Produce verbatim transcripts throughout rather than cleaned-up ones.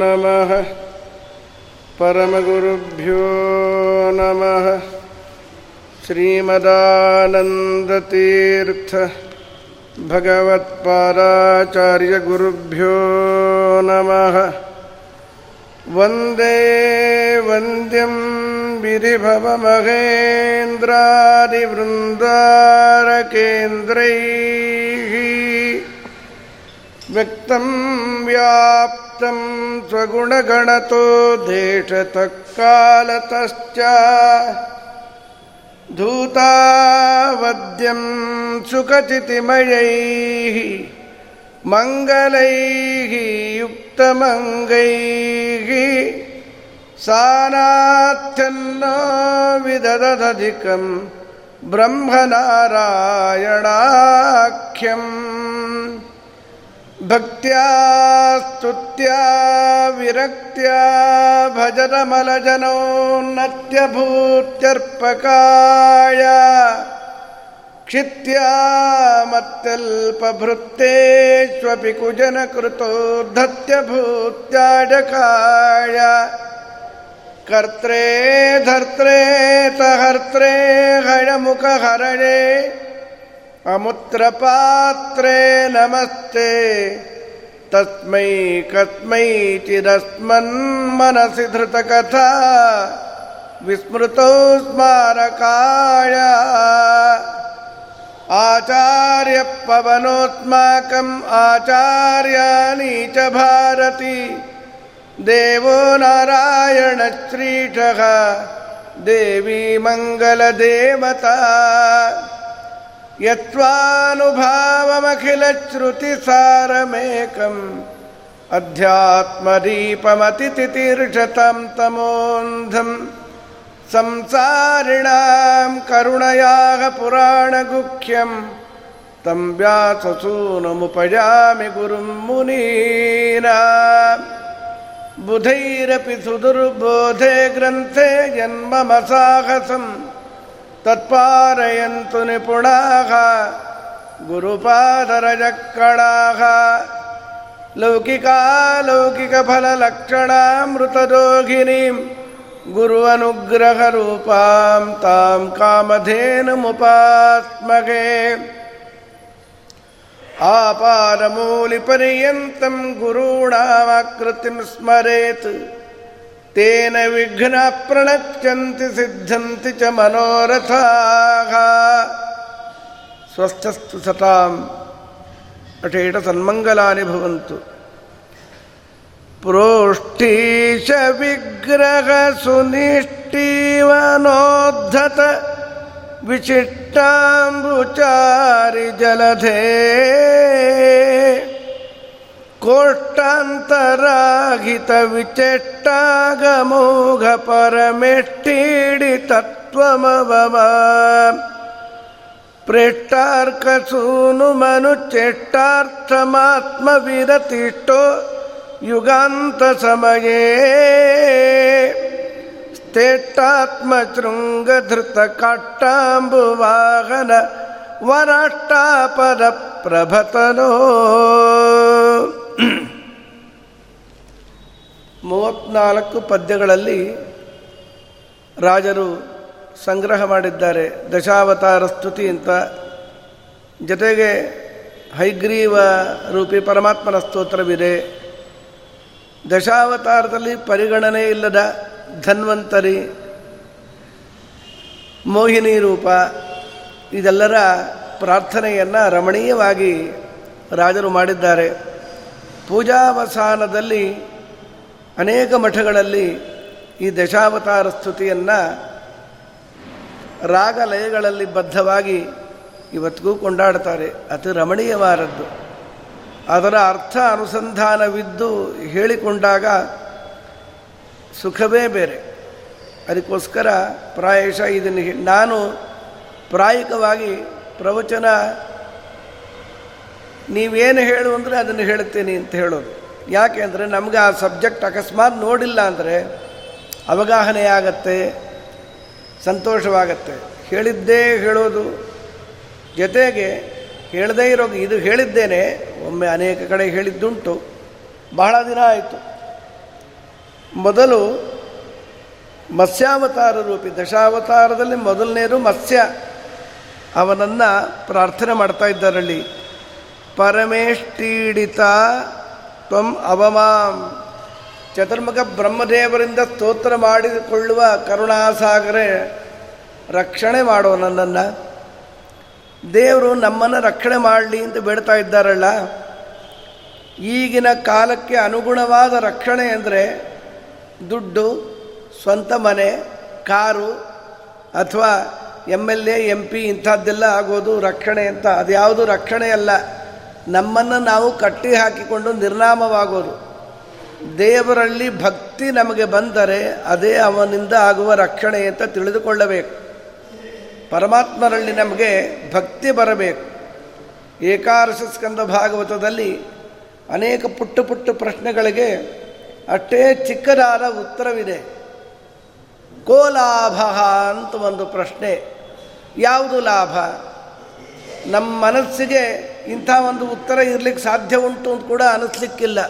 ನಮಃ ಪರಮಗುರುಭ್ಯೋ ನಮಃ ಶ್ರೀಮದಾನಂದತೀರ್ಥ ಭಗವತ್ಪಾದಾಚಾರ್ಯಗುರುಭ್ಯೋ ನಮಃ ವಂದೇ ವಂದ್ಯಂ ಬಿರಿಭವಮಹೇಂದ್ರಾದಿವೃಂದಾರಕೇಂದ್ರೈಃ ವ್ಯಕ್ತಂ ವ್ಯಾಪ್ತಂ ಸ್ವಗುಣಗಣತೋದ್ದೇಶತಃ ಕಾಲತಶ್ಚ ಧೂತಾವದ್ಯಂ ಸುಖಚಿತಿಮಯೈಃ ಮಂಗಲೈಃ ಯುಕ್ತಮಂಗೈಃ ಸಾನಾಥ್ಯನ್ನೋ ವಿದಧದಧಿಕಂ ಬ್ರಹ್ಮನಾರಾಯಣಾಖ್ಯಂ ಭಕ್ತ್ಯಾ ಸ್ತುತ್ಯಾ ವಿರಕ್ತ್ಯಾ ಭಜನಮಲಜನೋನ್ನತ್ಯಭೂತ್ಯರ್ಪಕಾಯ ಕ್ಷಿತ್ಯಾ ಮತ್ಯಲ್ಪಭೃತ್ತೇಷ್ವಪಿ ಕುಜನಕೃತೋ ಧತ್ಯಭೂತ್ಯಾಜಕಾಯ ಕರ್ತ್ರೇ ಧರ್ತ್ರೇ ಸಹರ್ತ್ರೇ ಹಯಮುಖಹರಣೇ ಅಮುತ್ರ ಪಾತ್ರೇ ನಮಸ್ತೆ ತಸ್ಮೈ ಕಸ್ಮೈ ಚಿರಸ್ಮನ್ಮನಸಿ ಧೃತಕಥಾ ವಿಸ್ಮೃತೋ ಸ್ಮಾರಕಾಯ ಆಚಾರ್ಯ ಪವನೋಸ್ಮಾಕಂ ಆಚಾರ್ಯಾಣಿ ಚ ಭಾರತಿ ದೇವೋ ನಾರಾಯಣಶ್ರೀಠಃ ದೇವಿ ಮಂಗಲದೇವತಾ ಯತ್ವಾನುಭಾವಮಖಿಲಶ್ರುತಿಸಾರಮೇಕಂ ಅಧ್ಯಾತ್ಮದೀಪಮತಿತಿತೀರ್ಷತಾಂ ತಮೋಂಧಂ ಸಂಸಾರಿಣಾಂ ಕರುಣಯಾಃ ಪುರಾಣಗುಖ್ಯಂ ತಂ ವ್ಯಾಸಸೂನುಮುಪಯಾಮಿ ಗುರುಂ ಮುನೀನಾಂ ಬುಧೈರಪಿ ಸುದುರ್ಬೋಧೆ ಗ್ರಂಥೆ ಜನ್ಮಮಸಾಹಸಂ ತತ್ಪಾರಯಂತು ನಿಪುಣಾಃ ಗುರುಪಾದರಜಕ್ಕಣಾಃ ಲೌಕಿಕಾಲೌಕಿಕಫಲಲಕ್ಷಣಾಮೃತದೋಹಿನೀಂ ಗುರು ಅನುಗ್ರಹರೂಪಾಂ ತಾಂ ಕಾಮಧೇನುಮುಪಾಸ್ಮಗೇ ಆಪಾದಮೂಲಿಪರ್ಯಂತಂ ಗುರುಣಾಮಾಕೃತಿಂ ಸ್ಮರೇತ್ ತೇನ ವಿಘ್ನ ಪ್ರಣಶ್ಯಂತಿ ಸಿದ್ಧಂತಿ ಚ ಮನೋರಥಾಃ. ಸ್ವಸ್ಥಸ್ತು ಸತಾಂ ಅಠೇಟ ಸನ್ಮಂಗಲಾನಿ ಭವಂತು. ಪ್ರೋಷ್ಠೀಶ ವಿಗ್ರಹ ಸುನಿಷ್ಠೀವನೋದ್ಧತ ವಿಶಿಷ್ಟಾಂಬುಚಾರಿ ಜಲಧೇ ಕೋಷ್ಟಾಂತರಾಹಿತ ವಿಚೇಷ್ಟಾಗಮೋಘ ಪರಮೆಷ್ಠೀಡಿ ತತ್ವಮವಮ ಪ್ರೇಷ್ಟಾರ್ಕಸೂನು ಮನುಚೇಷ್ಟಾರ್ಥಮಾತ್ಮವಿರತಿಷ್ಠೋ ಯುಗಾಂತ ಸಮಯೇ ಸ್ತೇಷ್ಟಾತ್ಮಶೃಂಗಧೃತ ಕಾಟ್ಟಾಂಬುವಾಹನ ವರಾಷ್ಟಾಪದ ಪ್ರಭತನೋ. ಮೂವತ್ನಾಲ್ಕು ಪದ್ಯಗಳಲ್ಲಿ ರಾಜರು ಸಂಗ್ರಹ ಮಾಡಿದ್ದಾರೆ ದಶಾವತಾರ ಸ್ತುತಿ ಅಂತ. ಜೊತೆಗೆ ಹೈಗ್ರೀವ ರೂಪಿ ಪರಮಾತ್ಮನ ಸ್ತೋತ್ರವಿದೆ. ದಶಾವತಾರದಲ್ಲಿ ಪರಿಗಣನೆ ಇಲ್ಲದ ಧನ್ವಂತರಿ, ಮೋಹಿನಿ ರೂಪ ಇದೆಲ್ಲರ ಪ್ರಾರ್ಥನೆಯನ್ನು ರಮಣೀಯವಾಗಿ ರಾಜರು ಮಾಡಿದ್ದಾರೆ. ಪೂಜಾವಸಾನದಲ್ಲಿ ಅನೇಕ ಮಠಗಳಲ್ಲಿ ಈ ದಶಾವತಾರ ಸ್ತುತಿಯನ್ನು ರಾಗ ಲಯಗಳಲ್ಲಿ ಬದ್ಧವಾಗಿ ಇವತ್ತಿಗೂ ಕೊಂಡಾಡ್ತಾರೆ. ಅತಿ ರಮಣೀಯವಾದದ್ದು. ಅದರ ಅರ್ಥ ಅನುಸಂಧಾನವಿದ್ದು ಹೇಳಿಕೊಂಡಾಗ ಸುಖವೇ ಬೇರೆ. ಅದಕ್ಕೋಸ್ಕರ ಪ್ರಾಯಶಃ ಇದನ್ನು ನಾನು ಪ್ರಾಯಿಕವಾಗಿ ಪ್ರವಚನ ನೀವೇನು ಹೇಳು ಅಂದರೆ ಅದನ್ನು ಹೇಳ್ತೀನಿ ಅಂತ ಹೇಳೋದು. ಯಾಕೆ ಅಂದರೆ ನಮಗೆ ಆ ಸಬ್ಜೆಕ್ಟ್ ಅಕಸ್ಮಾತ್ ನೋಡಿಲ್ಲ ಅಂದರೆ ಅವಗಾಹನೆ ಆಗತ್ತೆ, ಸಂತೋಷವಾಗತ್ತೆ. ಹೇಳಿದ್ದೇ ಹೇಳೋದು, ಜೊತೆಗೆ ಹೇಳದೇ ಇರೋ ಇದು ಹೇಳಿದ್ದೇನೆ ಒಮ್ಮೆ ಅನೇಕ ಕಡೆ ಹೇಳಿದ್ದುಂಟು. ಬಹಳ ದಿನ ಆಯಿತು ಮೊದಲು ಮತ್ಸ್ಯಾವತಾರ ರೂಪಿ ದಶಾವತಾರದಲ್ಲಿ ಮೊದಲನೇದು ಮತ್ಸ್ಯ, ಅವನನ್ನು ಪ್ರಾರ್ಥನೆ ಮಾಡ್ತಾ ಇದ್ದಾರಲ್ಲಿ. ಪರಮೇಷ್ಟೀಡಿತ ತ್ವಂ ಅವಮಾಂ, ಚತುರ್ಮುಖ ಬ್ರಹ್ಮದೇವರಿಂದ ಸ್ತೋತ್ರ ಮಾಡಿಕೊಳ್ಳುವ ಕರುಣಾಸಾಗರೇ ರಕ್ಷಣೆ ಮಾಡೋ ನನ್ನನ್ನು. ದೇವರು ನಮ್ಮನ್ನು ರಕ್ಷಣೆ ಮಾಡಲಿ ಅಂತ ಬೇಡ್ತಾ ಇದ್ದಾರಲ್ಲ. ಈಗಿನ ಕಾಲಕ್ಕೆ ಅನುಗುಣವಾದ ರಕ್ಷಣೆ ಅಂದರೆ ದುಡ್ಡು, ಸ್ವಂತ ಮನೆ, ಕಾರು, ಅಥವಾ M L A M P ಇಂಥದ್ದೆಲ್ಲ ಆಗೋದು ರಕ್ಷಣೆ ಅಂತ. ಅದು ಯಾವುದು ರಕ್ಷಣೆ ಅಲ್ಲ, ನಮ್ಮನ್ನು ನಾವು ಕಟ್ಟಿ ಹಾಕಿಕೊಂಡು ನಿರ್ನಾಮವಾಗೋದು. ದೇವರಲ್ಲಿ ಭಕ್ತಿ ನಮಗೆ ಬಂದರೆ ಅದೇ ಅವನಿಂದ ಆಗುವ ರಕ್ಷಣೆ ಅಂತ ತಿಳಿದುಕೊಳ್ಳಬೇಕು. ಪರಮಾತ್ಮರಲ್ಲಿ ನಮಗೆ ಭಕ್ತಿ ಬರಬೇಕು. ಏಕಾದಶ ಸ್ಕಂದ ಭಾಗವತದಲ್ಲಿ ಅನೇಕ ಪುಟ್ಟ ಪುಟ್ಟ ಪ್ರಶ್ನೆಗಳಿಗೆ ಅಷ್ಟೇ ಚಿಕ್ಕದಾದ ಉತ್ತರವಿದೆ. ಕೋ ಲಾಭ ಅಂತ ಒಂದು ಪ್ರಶ್ನೆ, ಯಾವುದು ಲಾಭ? ನಮ್ಮ ಮನಸ್ಸಿಗೆ ಇಂಥ ಒಂದು ಉತ್ತರ ಇರಲಿಕ್ಕೆ ಸಾಧ್ಯ ಉಂಟು ಅಂತ ಕೂಡ ಅನಿಸ್ಲಿಕ್ಕಿಲ್ಲ.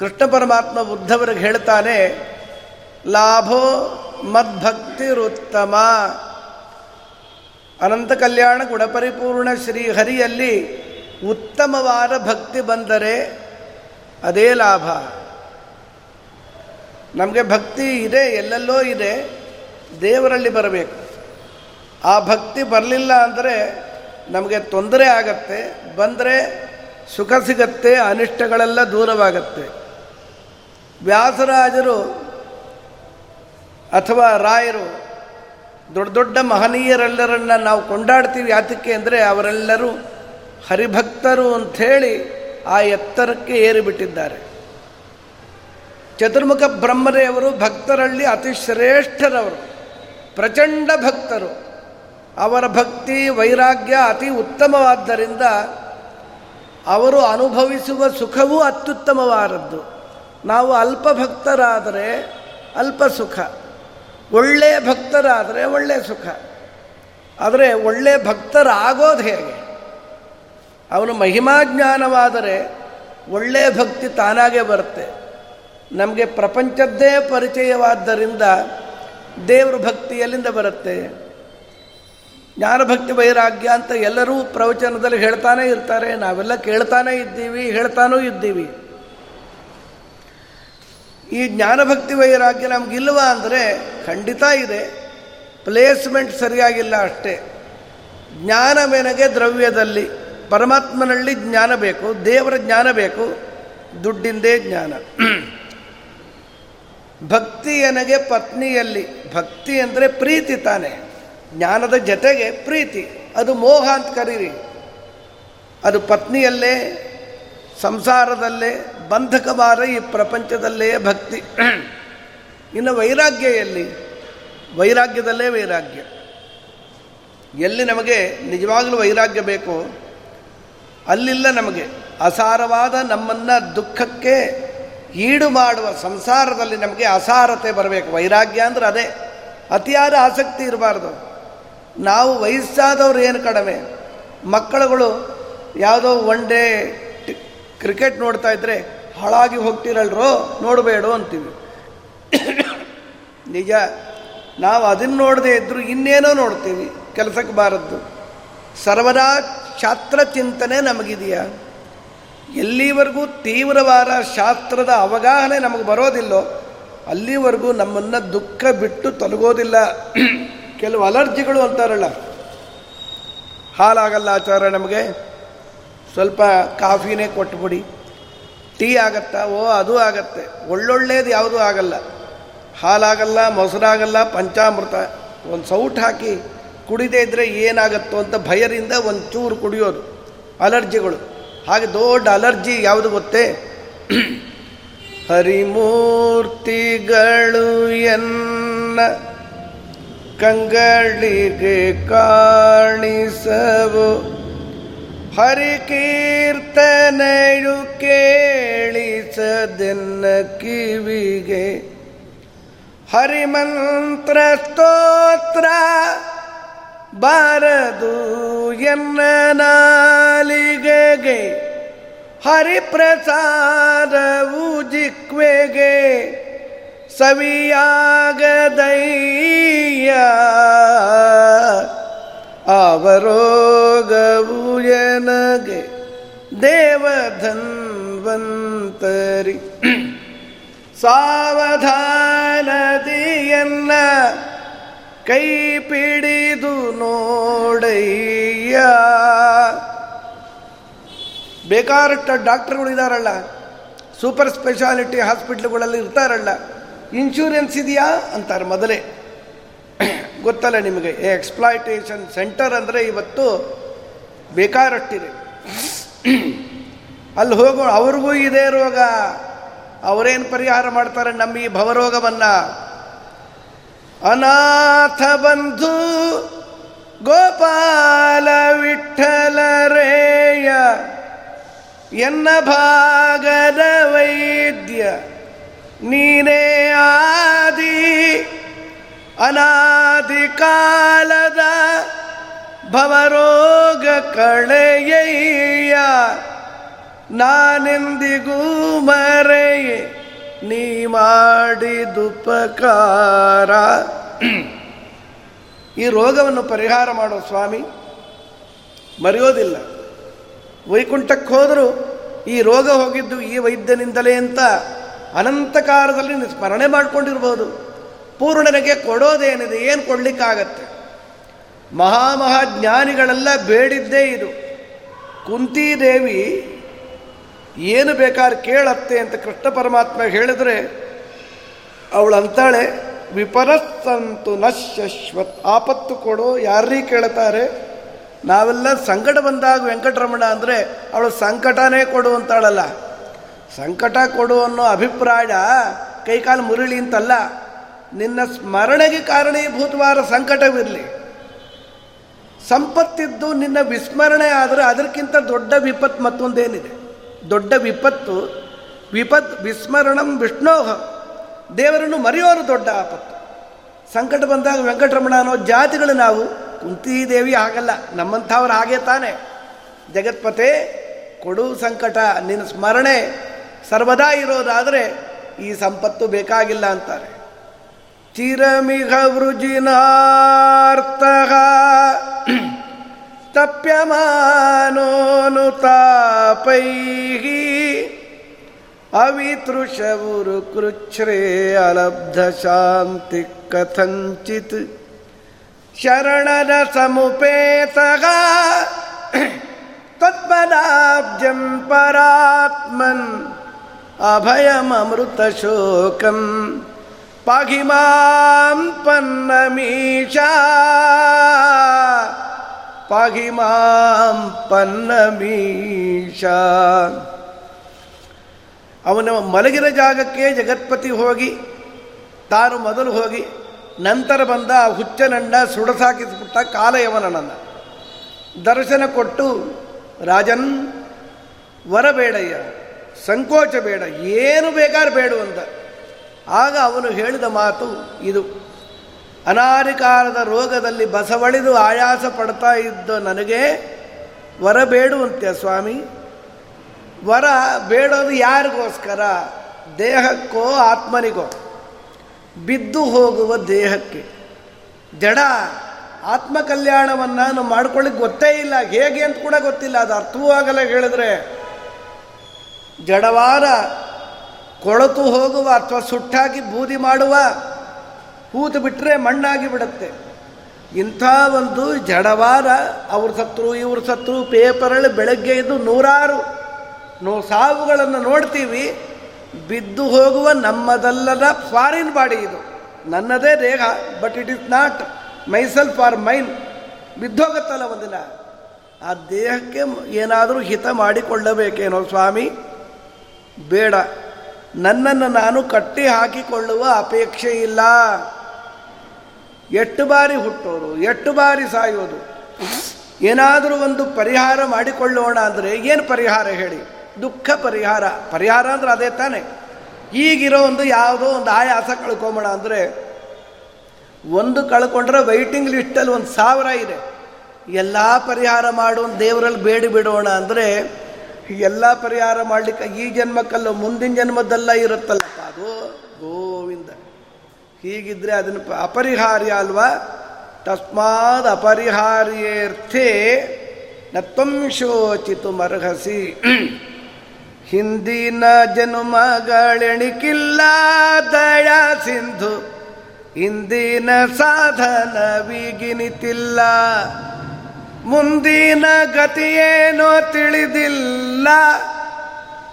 ಕೃಷ್ಣ ಪರಮಾತ್ಮ ಬುದ್ಧವರಿಗೆ ಹೇಳ್ತಾನೆ, ಲಾಭೋ ಮದ್ಭಕ್ತಿರುತ್ತಮ. ಅನಂತ ಕಲ್ಯಾಣ ಗುಣಪರಿಪೂರ್ಣ ಶ್ರೀಹರಿಯಲ್ಲಿ ಉತ್ತಮವಾದ ಭಕ್ತಿ ಬಂದರೆ ಅದೇ ಲಾಭ. ನಮಗೆ ಭಕ್ತಿ ಇದೆ, ಎಲ್ಲೆಲ್ಲೋ ಇದೆ, ದೇವರಲ್ಲಿ ಬರಬೇಕು. ಆ ಭಕ್ತಿ ಬರಲಿಲ್ಲ ಅಂದರೆ ನಮಗೆ ತೊಂದರೆ ಆಗತ್ತೆ, ಬಂದರೆ ಸುಖ ಸಿಗತ್ತೆ, ಅನಿಷ್ಟಗಳೆಲ್ಲ ದೂರವಾಗತ್ತೆ. ವ್ಯಾಸರಾಜರು ಅಥವಾ ರಾಯರು, ದೊಡ್ಡ ದೊಡ್ಡ ಮಹನೀಯರೆಲ್ಲರನ್ನು ನಾವು ಕೊಂಡಾಡ್ತೀವಿ. ಯಾತಕ್ಕೆ ಅಂದರೆ ಅವರೆಲ್ಲರೂ ಹರಿಭಕ್ತರು ಅಂಥೇಳಿ ಆ ಎತ್ತರಕ್ಕೆ ಏರಿಬಿಟ್ಟಿದ್ದಾರೆ. ಚತುರ್ಮುಖ ಬ್ರಹ್ಮದೇವರು ಭಕ್ತರಲ್ಲಿ ಅತಿ ಶ್ರೇಷ್ಠರವರು, ಪ್ರಚಂಡ ಭಕ್ತರು. ಅವರ ಭಕ್ತಿ ವೈರಾಗ್ಯ ಅತಿ ಉತ್ತಮವಾದ್ದರಿಂದ ಅವರು ಅನುಭವಿಸುವ ಸುಖವೂ ಅತ್ಯುತ್ತಮವಾದದ್ದು. ನಾವು ಅಲ್ಪ ಭಕ್ತರಾದರೆ ಅಲ್ಪ ಸುಖ, ಒಳ್ಳೆಯ ಭಕ್ತರಾದರೆ ಒಳ್ಳೆಯ ಸುಖ. ಆದರೆ ಒಳ್ಳೆಯ ಭಕ್ತರಾಗೋದು ಹೇಗೆ? ಅವನು ಮಹಿಮಾಜ್ಞಾನವಾದರೆ ಒಳ್ಳೆಯ ಭಕ್ತಿ ತಾನಾಗೇ ಬರುತ್ತೆ. ನಮಗೆ ಪ್ರಪಂಚದ್ದೇ ಪರಿಚಯವಾದ್ದರಿಂದ ದೇವ್ರ ಭಕ್ತಿ ಎಲ್ಲಿಂದ ಬರುತ್ತೆ? ಜ್ಞಾನಭಕ್ತಿ ವೈರಾಗ್ಯ ಅಂತ ಎಲ್ಲರೂ ಪ್ರವಚನದಲ್ಲಿ ಹೇಳ್ತಾನೆ ಇರ್ತಾರೆ, ನಾವೆಲ್ಲ ಕೇಳ್ತಾನೇ ಇದ್ದೀವಿ, ಹೇಳ್ತಾನೂ ಇದ್ದೀವಿ. ಈ ಜ್ಞಾನಭಕ್ತಿ ವೈರಾಗ್ಯ ನಮಗಿಲ್ವ ಅಂದರೆ ಖಂಡಿತ ಇದೆ, ಪ್ಲೇಸ್ಮೆಂಟ್ ಸರಿಯಾಗಿಲ್ಲ ಅಷ್ಟೇ. ಜ್ಞಾನ ಮೇನೆಗೆ ದ್ರವ್ಯದಲ್ಲಿ, ಪರಮಾತ್ಮನಲ್ಲಿ ಜ್ಞಾನ ಬೇಕು, ದೇವರ ಜ್ಞಾನ ಬೇಕು, ದುಡ್ಡಿಂದೇ ಜ್ಞಾನ. ಭಕ್ತಿ ನನಗೆ ಪತ್ನಿಯಲ್ಲಿ, ಭಕ್ತಿ ಅಂದರೆ ಪ್ರೀತಿ ತಾನೆ, ಜ್ಞಾನದ ಜೊತೆಗೆ ಪ್ರೀತಿ, ಅದು ಮೋಹ ಅಂತ ಕರೀರಿ. ಅದು ಪತ್ನಿಯಲ್ಲೇ, ಸಂಸಾರದಲ್ಲೇ, ಬಂಧಕವಾದ ಈ ಪ್ರಪಂಚದಲ್ಲೇ ಭಕ್ತಿ. ಇನ್ನು ವೈರಾಗ್ಯ ಎಲ್ಲಿ? ವೈರಾಗ್ಯದಲ್ಲೇ ವೈರಾಗ್ಯ. ಎಲ್ಲಿ ನಮಗೆ ನಿಜವಾಗಲೂ ವೈರಾಗ್ಯ ಬೇಕೋ ಅಲ್ಲಿಲ್ಲ ನಮಗೆ. ಅಸಾರವಾದ ನಮ್ಮನ್ನು ದುಃಖಕ್ಕೆ ಈಡು ಮಾಡುವ ಸಂಸಾರದಲ್ಲಿ ನಮಗೆ ಅಸಾರತೆ ಬರಬೇಕು. ವೈರಾಗ್ಯ ಅಂದರೆ ಅದೇ, ಅತಿಯಾದ ಆಸಕ್ತಿ ಇರಬಾರ್ದು. ನಾವು ವಯಸ್ಸಾದವ್ರು ಏನು ಕಡಿಮೆ, ಮಕ್ಕಳುಗಳು ಯಾವುದೋ ಒನ್ ಡೇ ಕ್ರಿಕೆಟ್ ನೋಡ್ತಾ ಇದ್ದರೆ ಹಾಳಾಗಿ ಹೋಗ್ತಿರಲ್ರೋ, ನೋಡಬೇಡ ಅಂತೀವಿ. ನಿಜ, ನಾವು ಅದನ್ನು ನೋಡದೆ ಇದ್ದರೂ ಇನ್ನೇನೋ ನೋಡ್ತೀವಿ, ಕೆಲಸಕ್ಕೆ ಬಾರದ್ದು. ಸರ್ವದಾ ಶಾಸ್ತ್ರ ಚಿಂತನೆ ನಮಗಿದೆಯಾ? ಎಲ್ಲಿವರೆಗೂ ತೀವ್ರವಾದ ಶಾಸ್ತ್ರದ ಅವಗಾಹನೆ ನಮಗೆ ಬರೋದಿಲ್ಲೋ ಅಲ್ಲಿವರೆಗೂ ನಮ್ಮನ್ನು ದುಃಖ ಬಿಟ್ಟು ತೊಲಗೋದಿಲ್ಲ. ಕೆಲವು ಅಲರ್ಜಿಗಳು ಅಂತಾರಲ್ಲ, ಹಾಲಾಗಲ್ಲ ಆಚಾರ, ನಮಗೆ ಸ್ವಲ್ಪ ಕಾಫಿನೇ ಕೊಟ್ಟುಬಿಡಿ, ಟೀ ಆಗತ್ತಾ, ಓ ಅದು ಆಗತ್ತೆ, ಒಳ್ಳೊಳ್ಳೇದು ಯಾವುದೂ ಆಗಲ್ಲ. ಹಾಲಾಗಲ್ಲ, ಮೊಸರಾಗಲ್ಲ, ಪಂಚಾಮೃತ ಒಂದು ಸೌಟ್ ಹಾಕಿ ಕುಡಿದೇ ಇದ್ದರೆ ಏನಾಗತ್ತೋ ಅಂತ ಭಯದಿಂದ ಒಂದು ಚೂರು ಕುಡಿಯೋದು, ಅಲರ್ಜಿಗಳು. ಹಾಗೆ ದೊಡ್ಡ ಅಲರ್ಜಿ ಯಾವುದು ಗೊತ್ತೇ? ಹರಿಮೂರ್ತಿಗಳು ಎನ್ನ ಕಂಗಳಿಗೆ ಕಾಣಿಸವು, ಹರಿಕೀರ್ತನೆಯು ಕೇಳಿಸದೆನ್ನ ಕಿವಿಗೆ, ಹರಿಮಂತ್ರ ಸ್ತೋತ್ರ ಬಾರದು ಎನ್ನ ನಾಲಿಗೆಗೆ, ಹರಿಪ್ರಸಾದವು ಜಿಕ್ವೆಗೆ ಸವಿಯಾಗದಯ್ಯ ಅವರೋಗವು ನನಗೆ ದೇವಧನ್ವಂತರಿ ಸಾವಧಾನದಿಯನ್ನ ಕೈ ಪಿಡಿದು ನೋಡಯ್ಯ. ಬೇಕಾರಟ್ಟ ಡಾಕ್ಟರ್ಗಳು ಇದ್ದಾರಲ್ಲ, ಸೂಪರ್ ಸ್ಪೆಷಾಲಿಟಿ ಹಾಸ್ಪಿಟ್ಲುಗಳಲ್ಲಿ ಇರ್ತಾರಲ್ಲ, ಇನ್ಶೂರೆನ್ಸ್ ಇದೆಯಾ ಅಂತಾರೆ ಮೊದಲೇ, ಗೊತ್ತಲ್ಲ ನಿಮಗೆ. ಎಕ್ಸ್ಪ್ಲಾಯಿಟೇಷನ್ ಸೆಂಟರ್ ಅಂದರೆ ಇವತ್ತು ಬೇಕಾರಟ್ಟಿದೆ. ಅಲ್ಲಿ ಹೋಗೋ ಅವ್ರಿಗೂ ಇದೇ ರೋಗ, ಅವರೇನು ಪರಿಹಾರ ಮಾಡ್ತಾರೆ ನಮ್ಮ ಈ ಭವರೋಗವನ್ನು? ಅನಾಥ ಬಂಧು ಗೋಪಾಲ ವಿಠಲರೇಯ ಎನ್ನ ಭಾಗದ ವೈದ್ಯ ನೀನೇ ಆದಿ ಅನಾದಿ ಕಾಲದ ಭವರೋಗ ಕಳೆಯಯ್ಯ. ನಾನೆಂದಿಗೂ ಮರೆಯೆ ನೀ ಮಾಡಿದುಪಕಾರ. ಈ ರೋಗವನ್ನು ಪರಿಹಾರ ಮಾಡೋ ಸ್ವಾಮಿ ಮರೆಯೋದಿಲ್ಲ. ವೈಕುಂಠಕ್ಕೆ ಹೋದರೂ ಈ ರೋಗ ಹೋಗಿದ್ದು ಈ ವೈದ್ಯನಿಂದಲೇ ಅಂತ ಅನಂತ ಕಾಲದಲ್ಲಿ ಸ್ಮರಣೆ ಮಾಡಿಕೊಂಡಿರ್ಬೋದು. ಪೂರ್ಣನಿಗೆ ಕೊಡೋದೇನಿದೆ, ಏನು ಕೊಡಲಿಕ್ಕಾಗತ್ತೆ? ಮಹಾಮಹಾಜ್ಞಾನಿಗಳೆಲ್ಲ ಬೇಡಿದ್ದೇ ಇದು. ಕುಂತಿದೇವಿ ಏನು ಬೇಕಾದ್ರೆ ಕೇಳತ್ತೆ ಅಂತ ಕೃಷ್ಣ ಪರಮಾತ್ಮ ಹೇಳಿದರೆ ಅವಳು ಅಂತಾಳೆ, ವಿಪರಸ್ಸಂತು ನಶ್ಯಶ್ವತ್, ಆಪತ್ತು ಕೊಡು ಯಾರೀ ಕೇಳ್ತಾರೆ. ನಾವೆಲ್ಲ ಸಂಕಟ ಬಂದಾಗ ವೆಂಕಟರಮಣ ಅಂದರೆ ಅವಳು ಸಂಕಟನೇ ಕೊಡು ಅಂತಾಳಲ್ಲ. ಸಂಕಟ ಕೊಡು ಅನ್ನೋ ಅಭಿಪ್ರಾಯ ಕೈಕಾಲು ಮುರುಳಿ ಅಂತಲ್ಲ, ನಿನ್ನ ಸ್ಮರಣೆಗೆ ಕಾರಣೀಭೂತವಾದ ಸಂಕಟವಿರಲಿ. ಸಂಪತ್ತಿದ್ದು ನಿನ್ನ ವಿಸ್ಮರಣೆ ಆದರೆ ಅದಕ್ಕಿಂತ ದೊಡ್ಡ ವಿಪತ್ತು ಮತ್ತೊಂದೇನಿದೆ? ದೊಡ್ಡ ವಿಪತ್ತು ವಿಪತ್ ವಿಸ್ಮರಣಂ ವಿಷ್ಣೋಹ, ದೇವರನ್ನು ಮರೆಯೋರು ದೊಡ್ಡ ಆಪತ್ತು. ಸಂಕಟ ಬಂದಾಗ ವೆಂಕಟರಮಣ ಅನ್ನೋ ಜಾತಿಗಳು ನಾವು. ಕುಂತಿದೇವಿ ಹಾಗಲ್ಲ, ನಮ್ಮಂಥವ್ರು ಹಾಗೇ ತಾನೆ. ಜಗತ್ಪತೆ, ಕೊಡು ಸಂಕಟ, ನಿನ್ನ ಸ್ಮರಣೆ ಸರ್ವದಾ ಇರೋದಾದರೆ ಈ ಸಂಪತ್ತು ಬೇಕಾಗಿಲ್ಲ ಅಂತಾರೆ. ಚಿರಮಿಘ ವೃಜಿನಾರ್ಥ ತಪ್ಯಮಾನೋನು ತಾಪೈ ಅವಿತೃಷವುರು ಕೃಚ್ಛ್ರೇ ಅಲಬ್ಧ ಶಾಂತಿ ಕಥಂಚಿತ್ ಶರಣರ ಸಮುಪೇತಃ ತತ್ಪದಾಬ್ಜಂ ಪರಾತ್ಮನ್ ಅಭಯಮೃತ ಶೋಕಂ ಪಾಹಿ ಮಾಂ ಪನ್ನಮೀಶ ಪಾಹಿ ಮಾಂ ಪನ್ನಮೀಶ. ಅವನ ಮಲಗಿರೋ ಜಾಗಕ್ಕೆ ಜಗತ್ಪತಿ ಹೋಗಿ ತಾನು ಮೊದಲು ಹೋಗಿ ನಂತರ ಬಂದ ಹುಚ್ಚನನ್ನ ಸುಡಸಾಕಿಸ್ಬಿಟ್ಟ ಕಾಲಯವನನ್ನು ದರ್ಶನ ಕೊಟ್ಟು, ರಾಜನ್ ವರಬೇಡಯ್ಯ, ಸಂಕೋಚ ಬೇಡ, ಏನು ಬೇಕಾದ್ರೆ ಬೇಡು ಅಂತ. ಆಗ ಅವನು ಹೇಳಿದ ಮಾತು ಇದು: ಅನಾದಿಕಾಲದ ರೋಗದಲ್ಲಿ ಬಸವಳಿದು ಆಯಾಸ ಪಡ್ತಾ ಇದ್ದ ನನಗೆ ವರ ಬೇಡುವಂತೆ ಸ್ವಾಮಿ. ವರ ಬೇಡೋದು ಯಾರಿಗೋಸ್ಕರ? ದೇಹಕ್ಕೋ ಆತ್ಮನಿಗೋ? ಬಿದ್ದು ಹೋಗುವ ದೇಹಕ್ಕೆ. ಜಡ ಆತ್ಮಕಲ್ಯಾಣವನ್ನು ನಾವು ಮಾಡ್ಕೊಳ್ಳಿಕ್ಕೆ ಗೊತ್ತೇ ಇಲ್ಲ, ಹೇಗೆ ಅಂತ ಕೂಡ ಗೊತ್ತಿಲ್ಲ, ಅದು ಅರ್ಥವೂ ಆಗಲ್ಲ ಹೇಳಿದ್ರೆ. ಜಡವಾದ ಕೊಳತು ಹೋಗುವ ಅಥವಾ ಸುಟ್ಟಾಗಿ ಬೂದಿ ಮಾಡುವ, ಹೂತು ಬಿಟ್ಟರೆ ಮಣ್ಣಾಗಿ ಬಿಡುತ್ತೆ. ಇಂಥ ಒಂದು ಜಡವಾದ, ಅವ್ರ ಸತ್ರು ಇವ್ರ ಸತ್ರು, ಪೇಪರಲ್ಲಿ ಬೆಳಗ್ಗೆ ಇದ್ದು ನೂರಾರು ನೋ ಸಾವುಗಳನ್ನು ನೋಡ್ತೀವಿ. ಬಿದ್ದು ಹೋಗುವ ನಮ್ಮದಲ್ಲದ ಫಾರಿನ್ ಬಾಡಿ ಇದು. ನನ್ನದೇ ದೇಹ, but it is not my self or mine. ಬಿದ್ದೋಗುತ್ತಲ್ಲ ಒಂದಿನ, ಆ ದೇಹಕ್ಕೆ ಏನಾದರೂ ಹಿತ ಮಾಡಿಕೊಳ್ಳಬೇಕೇನೋ ಸ್ವಾಮಿ, ಬೇಡ, ನನ್ನನ್ನು ನಾನು ಕಟ್ಟಿ ಹಾಕಿಕೊಳ್ಳುವ ಅಪೇಕ್ಷೆ ಇಲ್ಲ. ಎಷ್ಟು ಬಾರಿ ಹುಟ್ಟೋರು, ಎಷ್ಟು ಬಾರಿ ಸಾಯೋದು, ಏನಾದರೂ ಒಂದು ಪರಿಹಾರ ಮಾಡಿಕೊಳ್ಳೋಣ ಅಂದರೆ ಏನು ಪರಿಹಾರ ಹೇಳಿ? ದುಃಖ ಪರಿಹಾರ, ಪರಿಹಾರ ಅಂದರೆ ಅದೇ ತಾನೆ. ಈಗಿರೋ ಒಂದು ಯಾವುದೋ ಒಂದು ಆಯಾಸ ಕಳ್ಕೊಂಬೋಣ ಅಂದರೆ, ಒಂದು ಕಳ್ಕೊಂಡ್ರೆ ವೈಟಿಂಗ್ ಲಿಸ್ಟಲ್ಲಿ ಒಂದು ಸಾವಿರ ಇದೆ. ಎಲ್ಲ ಪರಿಹಾರ ಮಾಡುವ ದೇವರಲ್ಲಿ ಬೇಡಿ ಬಿಡೋಣ ಅಂದರೆ ಈ ಎಲ್ಲ ಪರಿಹಾರ ಮಾಡಲಿಕ್ಕೆ ಈ ಜನ್ಮಕ್ಕಲ್ಲ ಮುಂದಿನ ಜನ್ಮದಲ್ಲ ಇರುತ್ತಲ್ಲಪ್ಪ ಅದು ಗೋವಿಂದ. ಹೀಗಿದ್ರೆ ಅದನ್ನು ಅಪರಿಹಾರ್ಯ ಅಲ್ವಾ. ತಸ್ಮಾದ್ ಅಪರಿಹಾರ್ಯೇರ್ಥೇ ನತ್ವಂಶೋಚಿತು ಮರ್ಹಸಿ. ಹಿಂದಿನ ಜನುಮಗಳೆಣಿಕಿಲ್ಲ ದಯಾ ಸಿಂಧು, ಹಿಂದಿನ ಸಾಧನವಿಗಿನಿತಿಲ್ಲ, ಮುಂದಿನ ಗತಿಯೇನೋ ತಿಳಿದಿಲ್ಲ,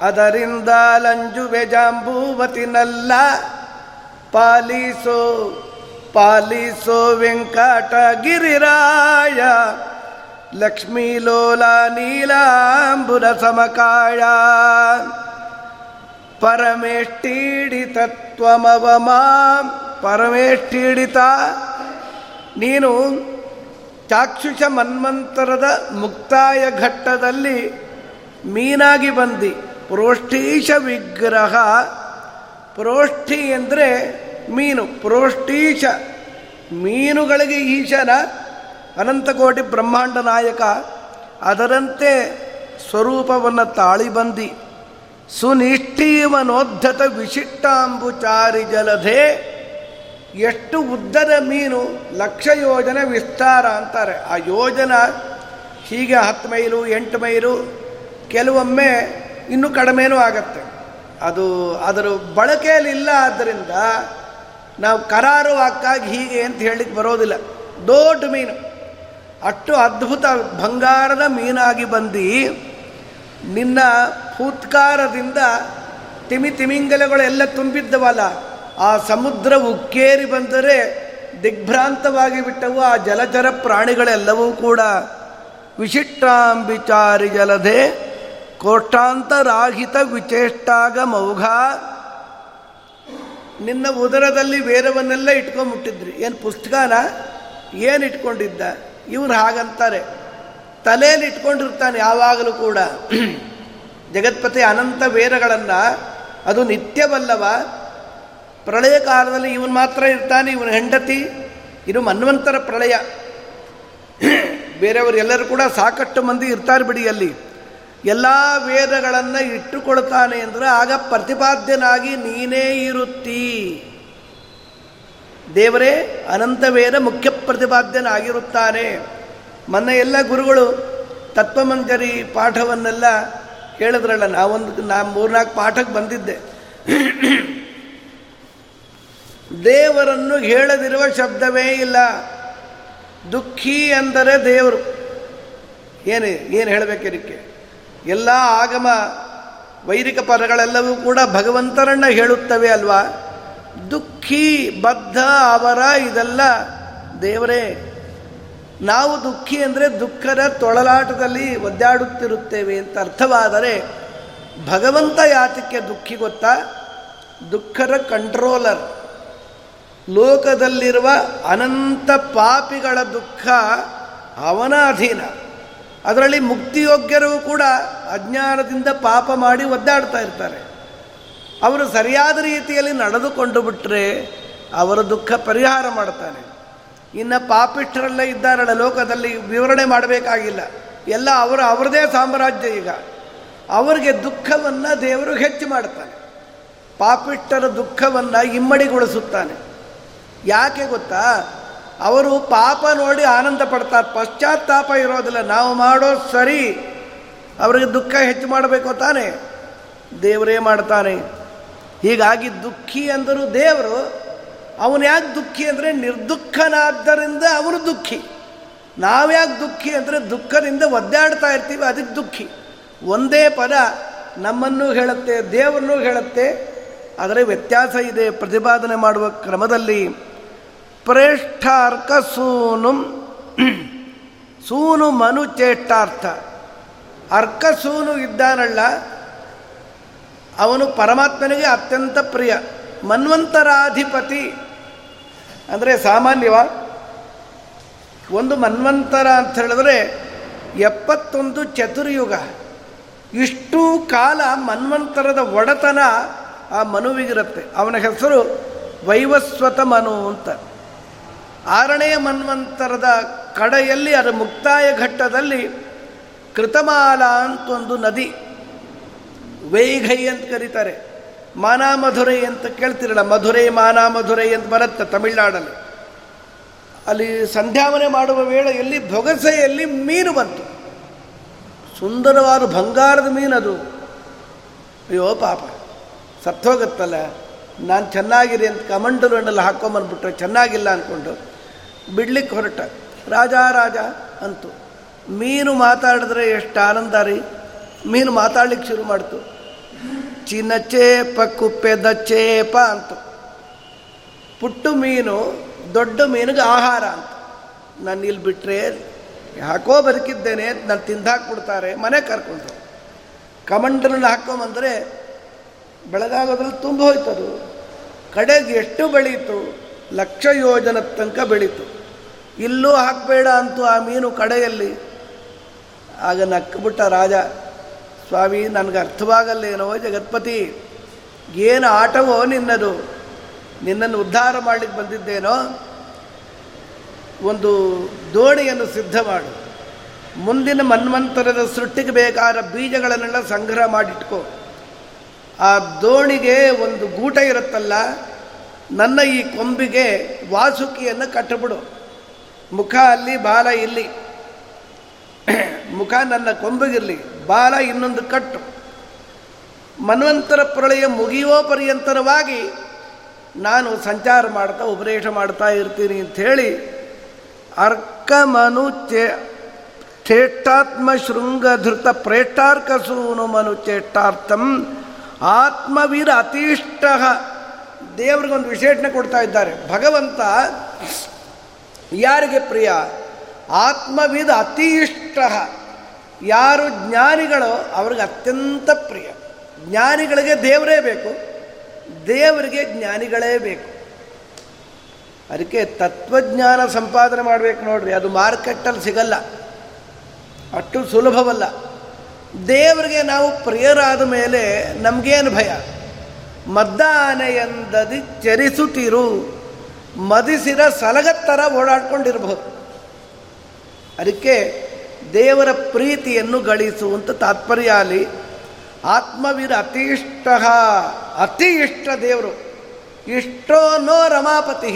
ಅದರಿಂದ ಲಂಜುವೆ ಜಾಂಬೂವತಿನಲ್ಲ. ಪಾಲಿಸೋ ಪಾಲಿಸೋ ವೆಂಕಟಗಿರಿರಾಯ, ಲಕ್ಷ್ಮೀ ಲೋಲ ನೀಲಾಂಬುರ ಸಮಕಾಯ. ಪರಮೇಷ್ಠೀಡಿತ ತ್ವಮವಮಾಂ, ಪರಮೇಷ್ಠೀಡಿತ ನೀನು ಚಾಕ್ಷುಷ ಮನ್ವಂತರದ ಮುಕ್ತಾಯ ಘಟ್ಟದಲ್ಲಿ ಮೀನಾಗಿ ಬಂದು ಪ್ರೋಷ್ಠೀಶ ವಿಗ್ರಹ. ಪ್ರೋಷ್ಠಿ ಅಂದರೆ ಮೀನು, ಪ್ರೋಷ್ಠೀಶ ಮೀನುಗಳಿಗೆ ಈಶನ ಅನಂತಕೋಟಿ ಬ್ರಹ್ಮಾಂಡ ನಾಯಕ, ಅದರಂತೆ ಸ್ವರೂಪವನ್ನು ತಾಳಿ ಬಂದು ಸುನಿಷ್ಠೀವನೋದ್ಧತ ವಿಶಿಷ್ಟಾಂಬುಚಾರಿ ಜಲಧೆ. ಎಷ್ಟು ಉದ್ದದ ಮೀನು, ಲಕ್ಷ ಯೋಜನೆ ವಿಸ್ತಾರ ಅಂತಾರೆ. ಆ ಯೋಜನ ಹೀಗೆ ಹತ್ತು ಮೈಲು ಎಂಟು ಮೈಲು ಕೆಲವೊಮ್ಮೆ ಇನ್ನೂ ಕಡಿಮೆನೂ ಆಗತ್ತೆ. ಅದು ಅದರ ಬಳಕೆಯಲ್ಲಿಲ್ಲ, ಆದ್ದರಿಂದ ನಾವು ಕರಾರು ವಾಕ್ಕಾಗಿ ಹೀಗೆ ಅಂತ ಹೇಳಿಕ್ಕೆ ಬರೋದಿಲ್ಲ. ದೊಡ್ಡ ಮೀನು, ಅಷ್ಟು ಅದ್ಭುತ ಬಂಗಾರದ ಮೀನಾಗಿ ಬಂದು ನಿನ್ನ ಫೂತ್ಕಾರದಿಂದ ತಿಮಿ ತಿಮಿಂಗಲಗಳೆಲ್ಲ ತುಂಬಿದ್ದವಲ್ಲ ಆ ಸಮುದ್ರ ಉಕ್ಕೇರಿ ಬಂದರೆ ದಿಗ್ಭ್ರಾಂತವಾಗಿ ಬಿಟ್ಟವು ಆ ಜಲಚರ ಪ್ರಾಣಿಗಳೆಲ್ಲವೂ ಕೂಡ. ವಿಶಿಷ್ಟಾಂಬಿಚಾರಿ ಜಲಧೆ ಕೋಷ್ಟಾಂತರಾಹಿತ ವಿಚೇಷ್ಟಾಗ ಮೌಘ. ನಿನ್ನ ಉದರದಲ್ಲಿ ವೇರವನ್ನೆಲ್ಲ ಇಟ್ಕೊಂಡ್ಬಿಟ್ಟಿದ್ರಿ. ಏನು ಪುಸ್ತಕನ ಏನು ಇಟ್ಕೊಂಡಿದ್ದ? ಇವ್ರು ಹಾಗಂತಾರೆ, ತಲೆಯಲ್ಲಿ ಇಟ್ಕೊಂಡಿರ್ತಾನೆ ಯಾವಾಗಲೂ ಕೂಡ ಜಗತ್ಪತಿ ಅನಂತ ವೇರಗಳನ್ನು. ಅದು ನಿತ್ಯವಲ್ಲವ. ಪ್ರಳಯ ಕಾಲದಲ್ಲಿ ಇವನು ಮಾತ್ರ ಇರ್ತಾನೆ, ಇವನ ಹೆಂಡತಿ. ಇದು ಮನ್ವಂತರ ಪ್ರಳಯ. ಬೇರೆಯವರೆಲ್ಲರೂ ಕೂಡ ಸಾಕಷ್ಟು ಮಂದಿ ಇರ್ತಾರೆ ಬಿಡಿ. ಅಲ್ಲಿ ಎಲ್ಲ ವೇದಗಳನ್ನು ಇಟ್ಟುಕೊಳ್ತಾನೆ ಅಂದರೆ ಆಗ ಪ್ರತಿಪಾದ್ಯನಾಗಿ ನೀನೇ ಇರುತ್ತೀ. ದೇವರೇ ಅನಂತ ವೇದ ಮುಖ್ಯ ಪ್ರತಿಪಾದ್ಯನಾಗಿರುತ್ತಾನೆ. ಮೊನ್ನೆ ಎಲ್ಲ ಗುರುಗಳು ತತ್ವಮಂಜರಿ ಪಾಠವನ್ನೆಲ್ಲ ಹೇಳಿದ್ರಲ್ಲ. ನಾವೊಂದು ನಾ ಮೂರ್ನಾಲ್ಕು ಪಾಠಕ್ಕೆ ಬಂದಿದ್ದೆ. ದೇವರನ್ನು ಹೇಳದಿರುವ ಶಬ್ದವೇ ಇಲ್ಲ. ದುಃಖಿ ಅಂದರೆ ದೇವರು. ಏನು ಏನು ಹೇಳಬೇಕಿದಕ್ಕೆ? ಎಲ್ಲ ಆಗಮ ವೈದಿಕ ಪದಗಳೆಲ್ಲವೂ ಕೂಡ ಭಗವಂತರನ್ನ ಹೇಳುತ್ತವೆ ಅಲ್ವಾ. ದುಃಖಿ, ಬದ್ಧ, ಅವರ ಇದೆಲ್ಲ ದೇವರೇ. ನಾವು ದುಃಖಿ ಅಂದರೆ ದುಃಖದ ತೊಳಲಾಟದಲ್ಲಿ ಒದ್ದಾಡುತ್ತಿರುತ್ತೇವೆ ಅಂತ ಅರ್ಥವಾದರೆ ಭಗವಂತ ಯಾತಕ್ಕೆ ದುಃಖಿ ಗೊತ್ತಾ? ದುಃಖದ ಕಂಟ್ರೋಲರ್. ಲೋಕದಲ್ಲಿರುವ ಅನಂತ ಪಾಪಿಗಳ ದುಃಖ ಅವನ ಅಧೀನ. ಅದರಲ್ಲಿ ಮುಕ್ತಿಯೋಗ್ಯರೂ ಕೂಡ ಅಜ್ಞಾನದಿಂದ ಪಾಪ ಮಾಡಿ ಒದ್ದಾಡ್ತಾ ಇರ್ತಾರೆ. ಅವರು ಸರಿಯಾದ ರೀತಿಯಲ್ಲಿ ನಡೆದುಕೊಂಡು ಬಿಟ್ಟರೆ ಅವರ ದುಃಖ ಪರಿಹಾರ ಮಾಡ್ತಾನೆ. ಇನ್ನು ಪಾಪಿಷ್ಠರೆಲ್ಲ ಇದ್ದಾರಲ್ಲ ಲೋಕದಲ್ಲಿ, ವಿವರಣೆ ಮಾಡಬೇಕಾಗಿಲ್ಲ. ಎಲ್ಲ ಅವರ ಅವರದೇ ಸಾಮ್ರಾಜ್ಯ. ಈಗ ಅವರಿಗೆ ದುಃಖವನ್ನು ದೇವರು ಹೆಚ್ಚು ಮಾಡ್ತಾನೆ. ಪಾಪಿಷ್ಠರ ದುಃಖವನ್ನು ಇಮ್ಮಡಿಗೊಳಿಸುತ್ತಾನೆ. ಯಾಕೆ ಗೊತ್ತಾ? ಅವರು ಪಾಪ ನೋಡಿ ಆನಂದ ಪಡ್ತಾರೆ, ಪಶ್ಚಾತ್ತಾಪ ಇರೋದಿಲ್ಲ. ನಾವು ಮಾಡೋದು ಸರಿ, ಅವರಿಗೆ ದುಃಖ ಹೆಚ್ಚು ಮಾಡಬೇಕು ತಾನೆ ದೇವರೇ ಮಾಡ್ತಾನೆ. ಹೀಗಾಗಿ ದುಃಖಿ ಅಂದರೂ ದೇವರು. ಅವನು ಯಾಕೆ ದುಃಖಿ ಅಂದರೆ ನಿರ್ದುಃಖನಾದ್ದರಿಂದ ಅವನು ದುಃಖಿ. ನಾವ್ಯಾಕೆ ದುಃಖಿ ಅಂದರೆ ದುಃಖದಿಂದ ಒದ್ದಾಡ್ತಾ ಇರ್ತೀವಿ, ಅದಕ್ಕೆ ದುಃಖಿ. ಒಂದೇ ಪದ ನಮ್ಮನ್ನೂ ಹೇಳುತ್ತೆ, ದೇವರನ್ನೂ ಹೇಳುತ್ತೆ, ಆದರೆ ವ್ಯತ್ಯಾಸ ಇದೆ ಪ್ರತಿಪಾದನೆ ಮಾಡುವ ಕ್ರಮದಲ್ಲಿ. ಪ್ರೇಷ್ಠಾರ್ಕ ಸೂನು, ಸೂನು ಮನು ಚೇಷ್ಟಾರ್ಥ. ಅರ್ಕ ಸೂನು ಇದ್ದಾನಲ್ಲ ಅವನು ಪರಮಾತ್ಮನಿಗೆ ಅತ್ಯಂತ ಪ್ರಿಯ. ಮನ್ವಂತರಾಧಿಪತಿ ಅಂದರೆ ಸಾಮಾನ್ಯವಾ ಒಂದು ಮನ್ವಂತರ ಅಂತ ಹೇಳಿದ್ರೆ ಎಪ್ಪತ್ತೊಂದು ಚತುರ್ಯುಗ. ಇಷ್ಟು ಕಾಲ ಮನ್ವಂತರದ ಒಡೆತನ ಆ ಮನುವಿಗಿರುತ್ತೆ. ಅವನ ಹೆಸರು ವೈವಸ್ವತ ಮನು ಅಂತ. ಆರನೆಯ ಮನ್ವಂತರದ ಕಡೆಯಲ್ಲಿ ಅದರ ಮುಕ್ತಾಯ ಘಟ್ಟದಲ್ಲಿ ಕೃತಮಾಲ ಅಂತ ಒಂದು ನದಿ, ವೈಘೈ ಅಂತ ಕರೀತಾರೆ. ಮಾನ ಮಧುರೈ ಅಂತ ಕೇಳ್ತಿರಲ್ಲ, ಮಧುರೈ ಮಾನ ಮಧುರೈ ಅಂತ ಬರುತ್ತೆ ತಮಿಳ್ನಾಡಲ್ಲಿ. ಅಲ್ಲಿ ಸಂಧ್ಯಾವನೆ ಮಾಡುವ ವೇಳೆಯಲ್ಲಿ ಬೊಗಸೆಯಲ್ಲಿ ಮೀನು ಬಂತು, ಸುಂದರವಾದ ಬಂಗಾರದ ಮೀನದು. ಅಯ್ಯೋ ಪಾಪ ಸತ್ತೋಗುತ್ತಲ್ಲ, ನಾನು ಚೆನ್ನಾಗಿದೆ ಅಂತ ಕಮಂಡಲುವನ್ನೆಲ್ಲ ಹಾಕ್ಕೊಂಬಂದ್ಬಿಟ್ರೆ ಚೆನ್ನಾಗಿಲ್ಲ ಅಂದ್ಕೊಂಡು ಬಿಡ್ಲಿಕ್ಕೆ ಹೊರಟ. ರಾಜ ರಾಜ ಅಂತು, ಮೀನು ಮಾತಾಡಿದ್ರೆ ಎಷ್ಟು ಆನಂದ ರೀ. ಮೀನು ಮಾತಾಡ್ಲಿಕ್ಕೆ ಶುರು ಮಾಡ್ತು, ಚಿನ್ನಚೇಪ ಕುಪ್ಪೆದ ಚೇಪ ಅಂತು. ಪುಟ್ಟು ಮೀನು ದೊಡ್ಡ ಮೀನಿಗೆ ಆಹಾರ ಅಂತ, ನಾನು ಇಲ್ಲಿ ಬಿಟ್ಟರೆ ಯಾಕೋ ಬದುಕಿದ್ದೇನೆ, ನಾನು ತಿಂದಾಕ್ಬಿಡ್ತಾರೆ, ಮನೆ ಕರ್ಕೊಂಡು. ಕಮಂಡಲನ್ನ ಹಾಕ್ಕೊಂಬಂದರೆ ಬೆಳಗಾಗೋದ್ರಲ್ಲಿ ತುಂಬ ಹೋಯ್ತದು. ಕಡೆಗೆ ಎಷ್ಟು ಬೆಳೀತು, ಲಕ್ಷ ಯೋಜನ ತನಕ ಬೆಳೀತು. ಇಲ್ಲೂ ಹಾಕಬೇಡ ಅಂತೂ ಆ ಮೀನು ಕಡೆಯಲ್ಲಿ. ಆಗ ನಕ್ಕಬಿಟ್ಟ ರಾಜ, ಸ್ವಾಮಿ ನನಗೆ ಅರ್ಥವಾಗಲ್ಲೇನೋ ಜಗತ್ಪತಿ, ಏನು ಆಟವೋ ನಿನ್ನದು, ನಿನ್ನನ್ನು ಉದ್ಧಾರ ಮಾಡಲಿಕ್ಕೆ ಬಂದಿದ್ದೇನೋ. ಒಂದು ದೋಣಿಯನ್ನು ಸಿದ್ಧ ಮಾಡು, ಮುಂದಿನ ಮನ್ವಂತರದ ಸೃಷ್ಟಿಗೆ ಬೇಕಾದ ಬೀಜಗಳನ್ನೆಲ್ಲ ಸಂಗ್ರಹ ಮಾಡಿಟ್ಕೋ. ಆ ದೋಣಿಗೆ ಒಂದು ಗೂಟ ಇರುತ್ತಲ್ಲ, ನನ್ನ ಈ ಕೊಂಬಿಗೆ ವಾಸುಕಿಯನ್ನು ಕಟ್ಟಿಬಿಡು. ಮುಖ ಅಲ್ಲಿ, ಬಾಲ ಇಲ್ಲಿ. ಮುಖ ನನ್ನ ಕೊಂಬಿಗಿರಲಿ, ಬಾಲ ಇನ್ನೊಂದು ಕಟ್ಟು. ಮನ್ವಂತರ ಪ್ರಳಯ ಮುಗಿಯೋ ಪರ್ಯಂತರವಾಗಿ ನಾನು ಸಂಚಾರ ಮಾಡ್ತಾ ಉಪದೇಶ ಮಾಡ್ತಾ ಇರ್ತೀನಿ ಅಂಥೇಳಿ ಅರ್ಕಮನು ಚೇ ಚೇಷ್ಟಾತ್ಮ ಶೃಂಗಧೃತ ಪ್ರೇಷ್ಟಾರ್ಕಸೂನು ಮನು ಚೇಷ್ಟಾರ್ಥಂ ಆತ್ಮವೀರ ಅತೀಷ್ಟ. ದೇವ್ರಿಗೊಂದು ವಿಶೇಷಣೆ ಕೊಡ್ತಾ ಇದ್ದಾರೆ. ಭಗವಂತ ಯಾರಿಗೆ ಪ್ರಿಯ? ಆತ್ಮವಿದ ಅತೀಷ್ಟ, ಯಾರು ಜ್ಞಾನಿಗಳೋ ಅವ್ರಿಗೆ ಅತ್ಯಂತ ಪ್ರಿಯ. ಜ್ಞಾನಿಗಳಿಗೆ ದೇವರೇ ಬೇಕು, ದೇವರಿಗೆ ಜ್ಞಾನಿಗಳೇ ಬೇಕು. ಅದಕ್ಕೆ ತತ್ವಜ್ಞಾನ ಸಂಪಾದನೆ ಮಾಡಬೇಕು ನೋಡ್ರಿ, ಅದು ಮಾರ್ಕೆಟಲ್ಲಿ ಸಿಗಲ್ಲ, ಅಷ್ಟು ಸುಲಭವಲ್ಲ. ದೇವರಿಗೆ ನಾವು ಪ್ರಿಯರಾದ ಮೇಲೆ ನಮಗೇನು ಭಯ? ಮದ್ದಾನೆಯಂದದಿ ಚರಿಸುತ್ತಿರು, ಮದಿಸಿರ ಸಲಗತ್ತರ ಓಡಾಡ್ಕೊಂಡಿರಬಹುದು. ಅದಕ್ಕೆ ದೇವರ ಪ್ರೀತಿಯನ್ನು ಗಳಿಸುವಂಥ ತಾತ್ಪರ್ಯ ಅಲ್ಲಿ. ಆತ್ಮವೀರ ಅತಿ ಇಷ್ಟ, ಅತಿ ಇಷ್ಟ ದೇವರು. ಇಷ್ಟೋ ನೋ ರಮಾಪತಿ.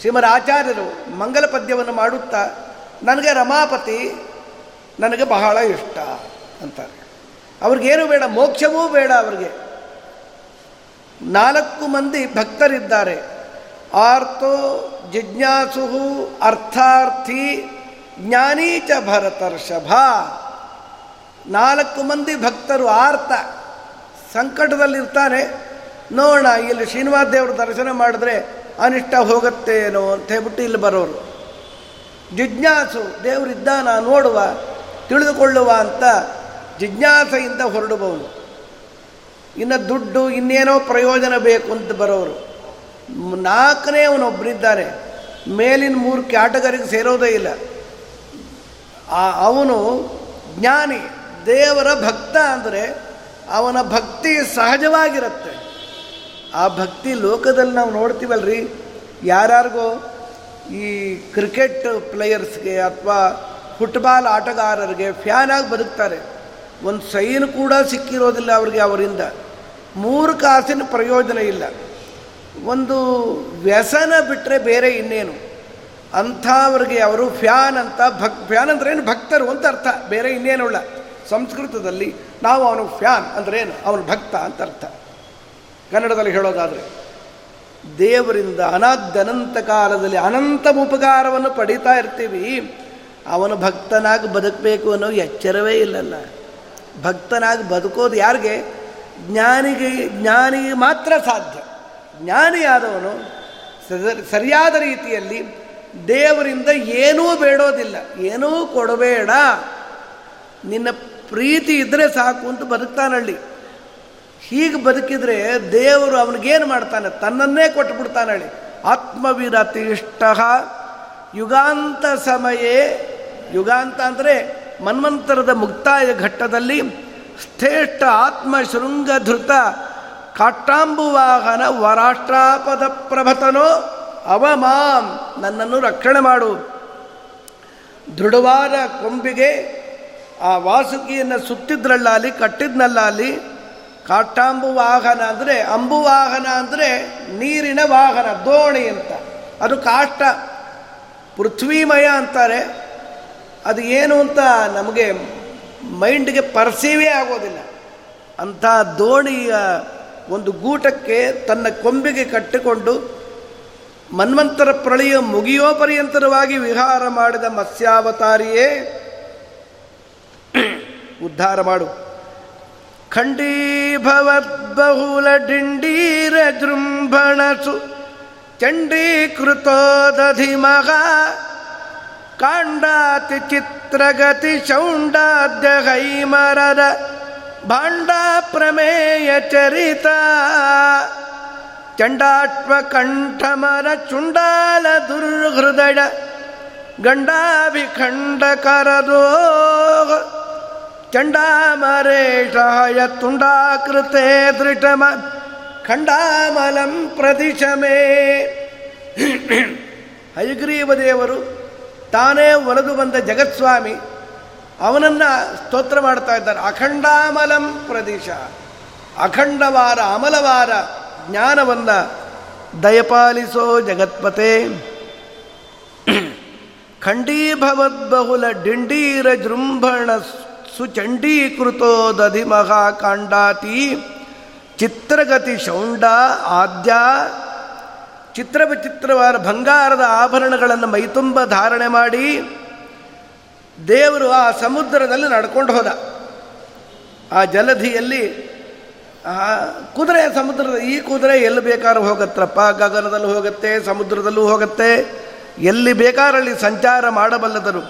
ಶ್ರೀಮದ್ ಆಚಾರ್ಯರು ಮಂಗಲ ಪದ್ಯವನ್ನು ಮಾಡುತ್ತಾ, ನನಗೆ ರಮಾಪತಿ ನನಗೆ ಬಹಳ ಇಷ್ಟ ಅಂತಾರೆ. ಅವ್ರಿಗೇನು ಬೇಡ, ಮೋಕ್ಷವೂ ಬೇಡ ಅವ್ರಿಗೆ. ನಾಲ್ಕು ಮಂದಿ ಭಕ್ತರಿದ್ದಾರೆ, ಆರ್ತೋ ಜಿಜ್ಞಾಸು ಅರ್ಥಾರ್ಥಿ ಜ್ಞಾನೀಚ ಭರತರ್ಷಭ. ನಾಲ್ಕು ಮಂದಿ ಭಕ್ತರು. ಆರ್ತ ಸಂಕಟದಲ್ಲಿರ್ತಾನೆ, ನೋಡೋಣ ಇಲ್ಲಿ ಶ್ರೀನಿವಾಸ ದೇವ್ರ ದರ್ಶನ ಮಾಡಿದ್ರೆ ಅನಿಷ್ಟ ಹೋಗುತ್ತೇನೋ ಅಂತ ಹೇಳ್ಬಿಟ್ಟು ಇಲ್ಲಿ ಬರೋರು. ಜಿಜ್ಞಾಸು ದೇವರಿದ್ದಾನ ನೋಡುವ ತಿಳಿದುಕೊಳ್ಳುವ ಅಂತ ಜಿಜ್ಞಾಸೆಯಿಂದ ಹೊರಡುವವನು. ಇನ್ನು ದುಡ್ಡು ಇನ್ನೇನೋ ಪ್ರಯೋಜನ ಬೇಕು ಅಂತ ಬರೋರು. ನಾಲ್ಕನೇ ಅವನೊಬ್ಬನಿದ್ದಾನೆ, ಮೇಲಿನ ಮೂರು ಕ್ಯಾಟಗರಿಗೆ ಸೇರೋದೇ ಇಲ್ಲ. ಅವನು ಜ್ಞಾನಿ, ದೇವರ ಭಕ್ತ. ಅಂದರೆ ಅವನ ಭಕ್ತಿ ಸಹಜವಾಗಿರುತ್ತೆ. ಆ ಭಕ್ತಿ ಲೋಕದಲ್ಲಿ ನಾವು ನೋಡ್ತೀವಲ್ರಿ, ಯಾರ್ಯಾರಿಗೋ ಈ ಕ್ರಿಕೆಟ್ ಪ್ಲೇಯರ್ಸ್ಗೆ ಅಥವಾ ಫುಟ್ಬಾಲ್ ಆಟಗಾರರಿಗೆ ಫ್ಯಾನ್ ಆಗಿ ಬದುಕ್ತಾರೆ, ಒಂದು ಸೈನ್ ಕೂಡ ಸಿಕ್ಕಿರೋದಿಲ್ಲ ಅವ್ರಿಗೆ. ಅವರಿಂದ ಮೂರು ಕಾಸಿನ ಪ್ರಯೋಜನ ಇಲ್ಲ, ಒಂದು ವ್ಯಸನ ಬಿಟ್ಟರೆ ಬೇರೆ ಇನ್ನೇನು. ಅಂಥವ್ರಿಗೆ ಅವರು ಫ್ಯಾನ್ ಅಂತ, ಭಕ್ ಫ್ಯಾನ್ ಅಂದ್ರೆ ಏನು, ಭಕ್ತರು ಅಂತ ಅರ್ಥ, ಬೇರೆ ಇನ್ನೇನು ಇಲ್ಲ. ಸಂಸ್ಕೃತದಲ್ಲಿ ನಾವು ಅವನು ಫ್ಯಾನ್ ಅಂದರೆ ಏನು, ಅವನು ಭಕ್ತ ಅಂತ ಅರ್ಥ. ಕನ್ನಡದಲ್ಲಿ ಹೇಳೋದಾದರೆ ದೇವರಿಂದ ಅನಾದ್ಯನಂತ ಕಾಲದಲ್ಲಿ ಅನಂತ ಉಪಕಾರವನ್ನು ಪಡೀತಾ ಇರ್ತೀವಿ. ಅವನು ಭಕ್ತನಾಗಿ ಬದುಕಬೇಕು ಅನ್ನೋ ಎಚ್ಚರವೇ ಇಲ್ಲಲ್ಲ. ಭಕ್ತನಾಗಿ ಬದುಕೋದು ಯಾರಿಗೆ? ಜ್ಞಾನಿಗೆ. ಜ್ಞಾನಿಗೆ ಮಾತ್ರ ಸಾಧ್ಯ. ಜ್ಞಾನಿಯಾದವನು ಸರಿಯಾದ ರೀತಿಯಲ್ಲಿ ದೇವರಿಂದ ಏನೂ ಬೇಡೋದಿಲ್ಲ, ಏನೂ ಕೊಡಬೇಡ, ನಿನ್ನ ಪ್ರೀತಿ ಇದ್ದರೆ ಸಾಕು ಅಂತ ಬದುಕ್ತಾನಳ್ಳಿ. ಹೀಗೆ ಬದುಕಿದರೆ ದೇವರು ಅವನಿಗೇನು ಮಾಡ್ತಾನೆ? ತನ್ನನ್ನೇ ಕೊಟ್ಟುಬಿಡ್ತಾನಳ್ಳಿ. ಆತ್ಮವಿರತಿ ಇಷ್ಟ ಯುಗಾಂತ ಸಮಯೇ. ಯುಗಾಂತ ಅಂದರೆ ಮನ್ವಂತರದ ಮುಕ್ತಾಯ ಘಟ್ಟದಲ್ಲಿ ಶ್ರೇಷ್ಠ ಆತ್ಮ ಶೃಂಗಧೃತ ಕಾಷ್ಟಾಂಬುವಾಹನ ವರಾಷ್ಟ್ರಾಪದ ಪ್ರಭತನೋ ಅವಮಾಂ. ನನ್ನನ್ನು ರಕ್ಷಣೆ ಮಾಡು. ದೃಢವಾದ ಕೊಂಬಿಗೆ ಆ ವಾಸುಕಿಯನ್ನು ಸುತ್ತಿದ್ರಲ್ಲ ಅಲ್ಲಿ ಕಟ್ಟಿದ್ನಲ್ಲ ಅಲ್ಲಿ ಕಾಟಾಂಬು ವಾಹನ ಅಂದರೆ ಅಂಬು ವಾಹನ ಅಂದರೆ ನೀರಿನ ವಾಹನ ದೋಣಿ ಅಂತ. ಅದು ಕಾಷ್ಟ ಪೃಥ್ವಿಮಯ ಅಂತಾರೆ. ಅದು ಏನು ಅಂತ ನಮಗೆ ಮೈಂಡ್ಗೆ ಪರ್ಸೀವೇ ಆಗೋದಿಲ್ಲ. ಅಂಥ ದೋಣಿಯ ಒಂದು ಗೂಟಕ್ಕೆ ತನ್ನ ಕೊಂಬಿಗೆ ಕಟ್ಟಿಕೊಂಡು ಮನ್ವಂತರ ಪ್ರಳಯ ಮುಗಿಯೋ ಪರ್ಯಂತರವಾಗಿ ವಿಹಾರ ಮಾಡಿದ ಮತ್ಸ್ಯಾವತಾರಿಯೇ ಉದ್ಧಾರ ಮಾಡು. ಖಂಡೀಭವದ್ಬಹುಲ ಡಿಂಡೀರ ಜೃಂಭಣಸು ಚಂಡೀಕೃತೋದಧಿಮಃ ಕಾಂಡಾತಿ ಚಿತ್ರಗತಿ ಶೌಂಡಾದ್ಯ ಹೈಮರದ ಭಾಂಡ ಪ್ರಮೇಯ ಚರಿತ ಚಂಡಾಶ್ವ ಕಂಠಮರ ಚುಂಡಾಲ ದುರ್ಹೃದಯ ಗಂಡಾಭಿಖಂಡಕರದೋ ಚಂಡಾಮರೇಷಯ ತುಂಡಾಕೃತೆ ದೃಢಮ ಖಂಡಾಮಲಂ ಪ್ರತಿಶಮೇ. ಹಯಗ್ರೀವದೇವರು ತಾನೇ ಒಲದು ಬಂದ ಜಗತ್ಸ್ವಾಮಿ ಅವನನ್ನು ಸ್ತೋತ್ರ ಮಾಡ್ತಾ ಇದ್ದಾರೆ. ಅಖಂಡಾಮಲಂ ಪ್ರದೇಶ, ಅಖಂಡವಾರ ಅಮಲವಾರ ಜ್ಞಾನವನ್ನು ದಯಪಾಲಿಸೋ ಜಗತ್ಪತೆ. ಖಂಡೀಭವದ್ಬಹುಲ ಡಿಂಡೀರ ಜೃಂಭಣ ಸುಚಂಡೀಕೃತೋ ದಧಿಮಃ ಕಾಂಡಾತಿ ಚಿತ್ರಗತಿ ಶೌಂಡ ಆದ್ಯ. ಚಿತ್ರ ವಿಚಿತ್ರವಾದ ಬಂಗಾರದ ಆಭರಣಗಳನ್ನು ಮೈತುಂಬ ಧಾರಣೆ ಮಾಡಿ ದೇವರು ಆ ಸಮುದ್ರದಲ್ಲಿ ನಡ್ಕೊಂಡು ಹೋದ. ಆ ಜಲಧಿಯಲ್ಲಿ ಕುದುರೆ, ಸಮುದ್ರದ ಈ ಕುದುರೆ ಎಲ್ಲಿ ಬೇಕಾದ್ರೂ ಹೋಗತ್ತಪ್ಪ, ಗಗನದಲ್ಲೂ ಹೋಗುತ್ತೆ, ಸಮುದ್ರದಲ್ಲೂ ಹೋಗುತ್ತೆ, ಎಲ್ಲಿ ಬೇಕಾರಲ್ಲಿ ಸಂಚಾರ ಮಾಡಬಲ್ಲದರು.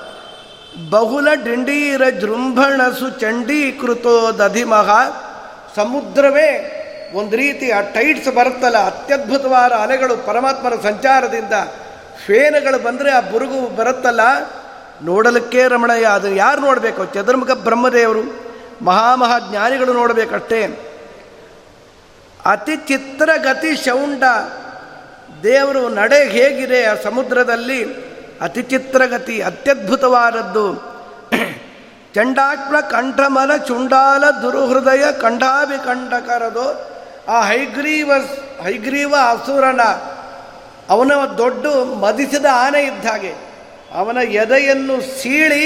ಬಹುಲ ಡಿಂಡೀರ ಜೃಂಭಣಸು ಚಂಡೀಕೃತೋ ದಧಿಮಃ. ಸಮುದ್ರವೇ ಒಂದು ರೀತಿ ಆ ಟೈಟ್ಸ್ ಬರುತ್ತಲ್ಲ, ಅತ್ಯದ್ಭುತವಾದ ಅಲೆಗಳು ಪರಮಾತ್ಮನ ಸಂಚಾರದಿಂದ ಫೇನುಗಳು ಬಂದರೆ ಆ ಬುರುಗು ಬರುತ್ತಲ್ಲ, ನೋಡಲಿಕ್ಕೆ ರಮಣೀಯ. ಅದನ್ನು ಯಾರು ನೋಡಬೇಕು? ಚತುರ್ಮುಖ ಬ್ರಹ್ಮದೇವರು ಮಹಾಮಹಾಜ್ಞಾನಿಗಳು ನೋಡಬೇಕಷ್ಟೇ. ಅತಿ ಚಿತ್ರಗತಿ ಶೌಂಡ, ದೇವರು ನಡೆ ಹೇಗಿದೆ ಆ ಸಮುದ್ರದಲ್ಲಿ, ಅತಿ ಚಿತ್ರಗತಿ ಅತ್ಯದ್ಭುತವಾದದ್ದು. ಚಂಡಾಶ್ವ ಕಂಠಮಲ ಚುಂಡಾಲ ದುರುಹೃದಯ ಕಂಠಾಭಿ ಕಂಠಕರದು. ಆ ಹೈಗ್ರೀವ ಹೈಗ್ರೀವ ಅಸುರನ, ಅವನ ದೊಡ್ಡ ಮದಿಸಿದ ಆನೆ ಇದ್ದ ಹಾಗೆ ಅವನ ಎದೆಯನ್ನು ಸೀಳಿ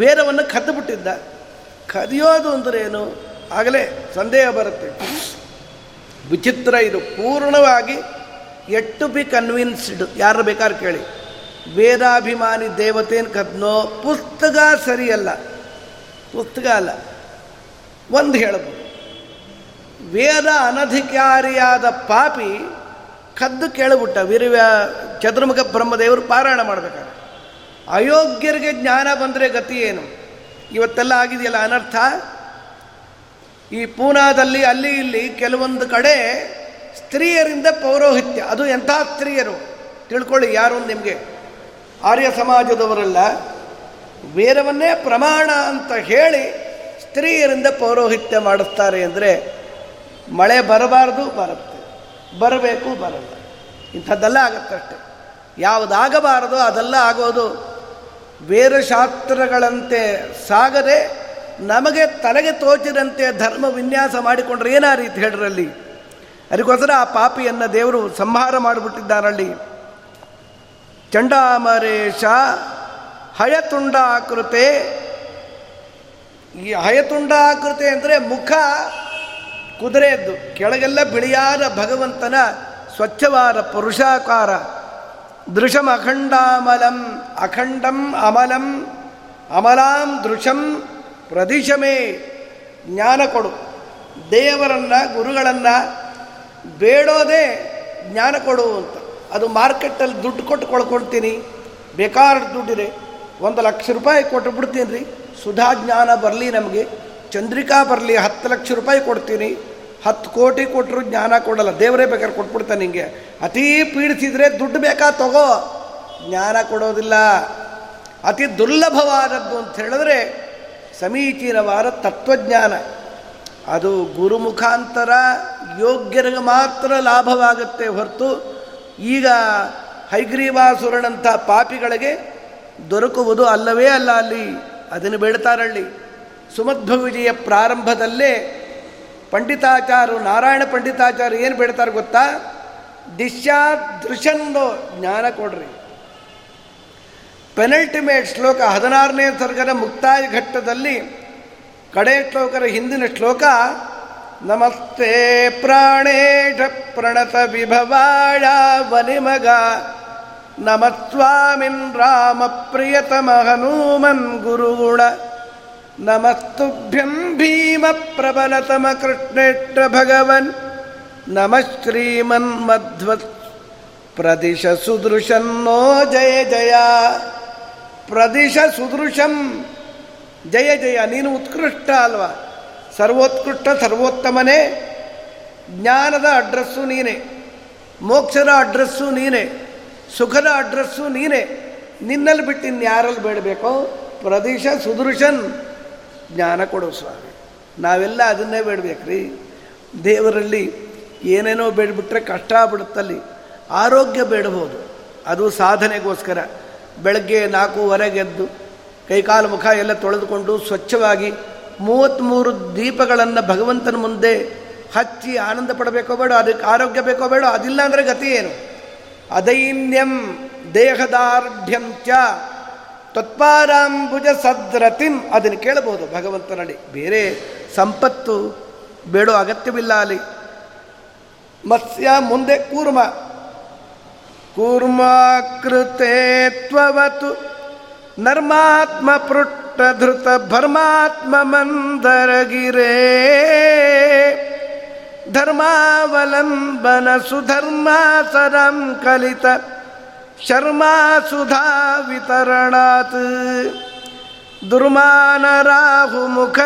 ಬೇರವನ್ನು ಕದ್ದುಬಿಟ್ಟಿದ್ದ. ಕದಿಯೋದು ಅಂದ್ರೇನು? ಆಗಲೇ ಸಂದೇಹ ಬರುತ್ತೆ. ವಿಚಿತ್ರ ಇದು, ಪೂರ್ಣವಾಗಿ ಯೆಟ್ ಟು ಬಿ ಕನ್ವಿನ್ಸ್ಡ್. ಯಾರು ಬೇಕಾದ್ರೆ ಕೇಳಿ, ವೇದಾಭಿಮಾನಿ ದೇವತೆಯನ್ನು ಕದ್ನೋ. ಪುಸ್ತಕ ಸರಿಯಲ್ಲ, ಪುಸ್ತಕ ಅಲ್ಲ. ಒಂದು ಹೇಳಬಹುದು, ವೇದ ಅನಧಿಕಾರಿಯಾದ ಪಾಪಿ ಕದ್ದು ಕೇಳಿಬಿಟ್ಟ. ವಿರಿವ ಚತುರ್ಮುಖ ಬ್ರಹ್ಮದೇವರು ಪಾರಾಯಣ ಮಾಡಬೇಕಾದ್ರೆ ಅಯೋಗ್ಯರಿಗೆ ಜ್ಞಾನ ಬಂದರೆ ಗತಿ ಏನು? ಇವತ್ತೆಲ್ಲ ಆಗಿದೆಯಲ್ಲ ಅನರ್ಥ. ಈ ಪೂನಾದಲ್ಲಿ ಅಲ್ಲಿ ಇಲ್ಲಿ ಕೆಲವೊಂದು ಕಡೆ ಸ್ತ್ರೀಯರಿಂದ ಪೌರೋಹಿತ್ಯ. ಅದು ಎಂಥ ಸ್ತ್ರೀಯರು ತಿಳ್ಕೊಳ್ಳಿ, ಯಾರು ನಿಮಗೆ ಆರ್ಯ ಸಮಾಜದವರಲ್ಲ, ವೇದವನ್ನೇ ಪ್ರಮಾಣ ಅಂತ ಹೇಳಿ ಸ್ತ್ರೀಯರಿಂದ ಪೌರೋಹಿತ್ಯ ಮಾಡುತ್ತಾರೆ. ಅಂದರೆ ಮಳೆ ಬರಬಾರ್ದು ಬರುತ್ತೆ, ಬರಬೇಕು ಬರಲ್ಲ, ಇಂಥದ್ದೆಲ್ಲ ಆಗುತ್ತಷ್ಟೆ. ಯಾವುದಾಗಬಾರ್ದು ಅದೆಲ್ಲ ಆಗೋದು. ವೇದಶಾಸ್ತ್ರಗಳಂತೆ ಸಾಗದೆ ನಮಗೆ ತಲೆಗೆ ತೋಚಿದಂತೆ ಧರ್ಮ ವಿನ್ಯಾಸ ಮಾಡಿಕೊಂಡ್ರೆ ಏನಾ ರೀತಿ ಹೇಳ್ರಲ್ಲಿ. ಅದಕ್ಕೋಸ್ಕರ ಆ ಪಾಪಿಯನ್ನು ದೇವರು ಸಂಹಾರ ಮಾಡಿಬಿಟ್ಟಿದ್ದಾರಲ್ಲಿ. ಚಂಡಾಮರೇಶ ಹಯತುಂಡಾಕೃತೆ. ಈ ಹಯತುಂಡಾಕೃತೆ ಅಂದರೆ ಮುಖ ಕುದುರೆಯದ್ದು, ಕೆಳಗೆಲ್ಲ ಬಿಳಿಯಾದ ಭಗವಂತನ ಸ್ವಚ್ಛವಾದ ಪುರುಷಾಕಾರ. ದೃಶಂ ಅಖಂಡಾಮಲಂ, ಅಖಂಡಂ ಅಮಲಂ, ಅಮಲಾಂ ದೃಶಂ ಪ್ರದಿಶಮೇ. ಜ್ಞಾನ ಕೊಡು, ದೇವರನ್ನು ಗುರುಗಳನ್ನು ಬೇಡೋದೇ ಜ್ಞಾನ ಕೊಡು ಅಂತ. ಅದು ಮಾರ್ಕೆಟಲ್ಲಿ ದುಡ್ಡು ಕೊಟ್ಟು ಕೊಳ್ಕೊಳ್ತೀನಿ, ಬೇಕಾದ ದುಡ್ಡಿದೆ, ಒಂದು ಲಕ್ಷ ರೂಪಾಯಿ ಕೊಟ್ಟು ಬಿಡ್ತೀನಿ ರೀ, ಸುಧಾ ಜ್ಞಾನ ಬರಲಿ ನಮಗೆ, ಚಂದ್ರಿಕಾ ಬರಲಿ, ಹತ್ತು ಲಕ್ಷ ರೂಪಾಯಿ ಕೊಡ್ತೀನಿ. ಹತ್ತು ಕೋಟಿ ಕೊಟ್ಟರು ಜ್ಞಾನ ಕೊಡಲ್ಲ, ದೇವರೇ ಬೇಕಾದ್ರೆ ಕೊಟ್ಬಿಡ್ತಾನೆ. ನಿಮಗೆ ಅತಿ ಪೀಡಿಸಿದರೆ ದುಡ್ಡು ಬೇಕಾ ತಗೋ, ಜ್ಞಾನ ಕೊಡೋದಿಲ್ಲ. ಅತಿ ದುರ್ಲಭವಾದದ್ದು ಅಂತ ಹೇಳಿದ್ರೆ ಸಮೀಚೀನವಾದ ತತ್ವಜ್ಞಾನ. ಅದು ಗುರು ಮುಖಾಂತರ ಯೋಗ್ಯರಿಗೆ ಮಾತ್ರ ಲಾಭವಾಗುತ್ತೆ ಹೊರತು ಈಗ ಹೈಗ್ರೀವಾಸುರನಂಥ ಪಾಪಿಗಳಿಗೆ ದೊರಕುವುದು ಅಲ್ಲವೇ ಅಲ್ಲ. ಅಲ್ಲಿ ಅದನ್ನು ಬೇಡ್ತಾರಳ್ಳಿ ಸುಮಧ್ವ ವಿಜಯ ಪ್ರಾರಂಭದಲ್ಲೇ ಪಂಡಿತಾಚಾರು ನಾರಾಯಣ ಪಂಡಿತಾಚಾರ್ಯ ಏನು ಬೇಡ್ತಾರೆ ಗೊತ್ತಾ? ದಿಶಾ ದೃಶನ್ನೋ ಜ್ಞಾನ ಕೊಡ್ರಿ. ಪೆನಲ್ಟಿಮೇಟ್ ಶ್ಲೋಕ ಹದಿನಾರನೇ ಸರ್ಗದ ಮುಕ್ತಾಯ ಘಟ್ಟದಲ್ಲಿ ಕಡೆ ಶ್ಲೋಕದ ಹಿಂದಿನ ಶ್ಲೋಕ ನಮಸ್ತೆ ಪ್ರಾಣೇಶ ಪ್ರಣತ ವಿಭವಾಯ ವನಿಮಗ ನಮಸ್ವಾಮಿನ್ ರಾಮ ಪ್ರಿಯತಮ ಹನುಮನ್ ಗುರುಗುಣ ನಮಸ್ತುಭ್ಯಂ ಭೀಮ ಪ್ರಬಲತಮ ಕೃಷ್ಣೇತ್ರ ಭಗವನ್ ನಮಃ ಶ್ರೀಮನ್ ಮಧ್ವತ್ ಪ್ರದಿಶ ಸುದೃಶನ್ನೋ ಜಯ ಜಯ. ಪ್ರದಿಶ ಸುದೃಶಂ ಜಯ ಜಯ. ನೀನು ಉತ್ಕೃಷ್ಟ ಅಲ್ವಾ? ಸರ್ವೋತ್ಕೃಷ್ಟ ಸರ್ವೋತ್ತಮನೇ. ಜ್ಞಾನದ ಅಡ್ರೆಸ್ಸು ನೀನೇ, ಮೋಕ್ಷದ ಅಡ್ರೆಸ್ಸು ನೀನೇ, ಸುಖದ ಅಡ್ರೆಸ್ಸು ನೀನೇ. ನಿನ್ನಲ್ಲಿ ಬಿಟ್ಟು ಇನ್ಯಾರಲ್ಲಿ ಬೇಡಬೇಕೋ? ಪ್ರದಿಶ ಸುದೃಶನ್ ಜ್ಞಾನ ಕೊಡು ಸ್ವಾಮಿ. ನಾವೆಲ್ಲ ಅದನ್ನೇ ಬೇಡಬೇಕ್ರಿ. ದೇವರಲ್ಲಿ ಏನೇನೋ ಬೇಡ್ಬಿಟ್ರೆ ಕಷ್ಟ ಬಿಡುತ್ತಲ್ಲಿ. ಆರೋಗ್ಯ ಬೇಡಬಹುದು, ಅದು ಸಾಧನೆಗೋಸ್ಕರ. ಬೆಳಗ್ಗೆ ನಾಲ್ಕೂವರೆಗೆದ್ದು ಕೈಕಾಲು ಮುಖ ಎಲ್ಲ ತೊಳೆದುಕೊಂಡು ಸ್ವಚ್ಛವಾಗಿ ಮೂವತ್ತ್ಮೂರು ದೀಪಗಳನ್ನು ಭಗವಂತನ ಮುಂದೆ ಹಚ್ಚಿ ಆನಂದ ಪಡಬೇಕೋ ಬೇಡ? ಅದಕ್ಕೆ ಆರೋಗ್ಯ ಬೇಕೋ ಬೇಡ? ಅದಿಲ್ಲ ಅಂದರೆ ಗತಿ ಏನು? ಅದೈನ್ಯಂ ದೇಹದಾರ್ಢ್ಯಂ ಚ ತತ್ಪಾರಾಂಬುಜ ಸದ್ರತಿಂ. ಅದನ್ನು ಕೇಳಬಹುದು ಭಗವಂತನಲ್ಲಿ. ಬೇರೆ ಸಂಪತ್ತು ಬೇಡೋ ಅಗತ್ಯವಿಲ್ಲ ಅಲ್ಲಿ. ಮತ್ಸ್ಯ ಮುಂದೆ ಕೂರ್ಮ. ಕೂರ್ಮ ಕೃತೆ ತ್ವವತು ನರ್ಮಾತ್ಮ ಪೃಷ್ಠಧೃತ ಭರ್ಮಾತ್ಮ ಮಂದರಗಿರೇ ಧರ್ಮಾವಲಂಬನ ಸುಧರ್ಮ ಸರಂ ಕಲಿತ ಶರ್ಮಾ ಸುಧಾ ವಿತರಣಾತ್ ದುರ್ಮಾನ ರಾಹುಮುಖ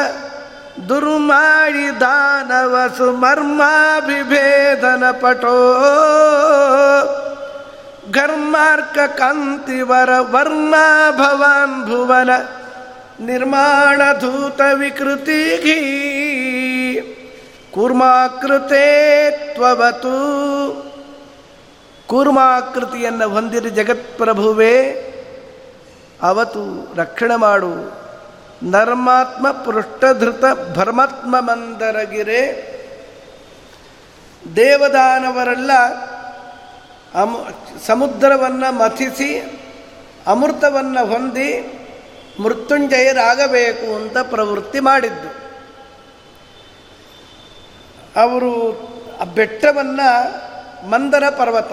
ದುರ್ಮಾಯಿ ದಾನವ ಸುಮರ್ಮಾಭಿಭೇದನ ಪಟೋ ಘರ್ಮಾರ್ಕ ಕಾಂತಿವರ ವರ್ಮ ಭವಾನ್ ಭುವನ ನಿರ್ಮಾಣಧೂತ ವಿಕೃತಿ ಕೂರ್ಮಾಕೃತೆ ತ್ವವತು. ಕೂರ್ಮಾಕೃತಿಯನ್ನು ಹೊಂದಿರಿ ಜಗತ್ಪ್ರಭುವೇ, ಅವತು ರಕ್ಷಣೆ ಮಾಡು. ನರ್ಮಾತ್ಮ ಪೃಷ್ಠಧೃತ ಭರ್ಮಾತ್ಮ ಮಂದರಗಿರೆ. ದೇವದಾನವರೆಲ್ಲ ಅಮು ಸಮುದ್ರವನ್ನು ಮಥಿಸಿ ಅಮೃತವನ್ನು ಹೊಂದಿ ಮೃತ್ಯುಂಜಯರಾಗಬೇಕು ಅಂತ ಪ್ರವೃತ್ತಿ ಮಾಡಿದ್ದು. ಅವರು ಆ ಬೆಟ್ಟವನ್ನು ಮಂದರ ಪರ್ವತ,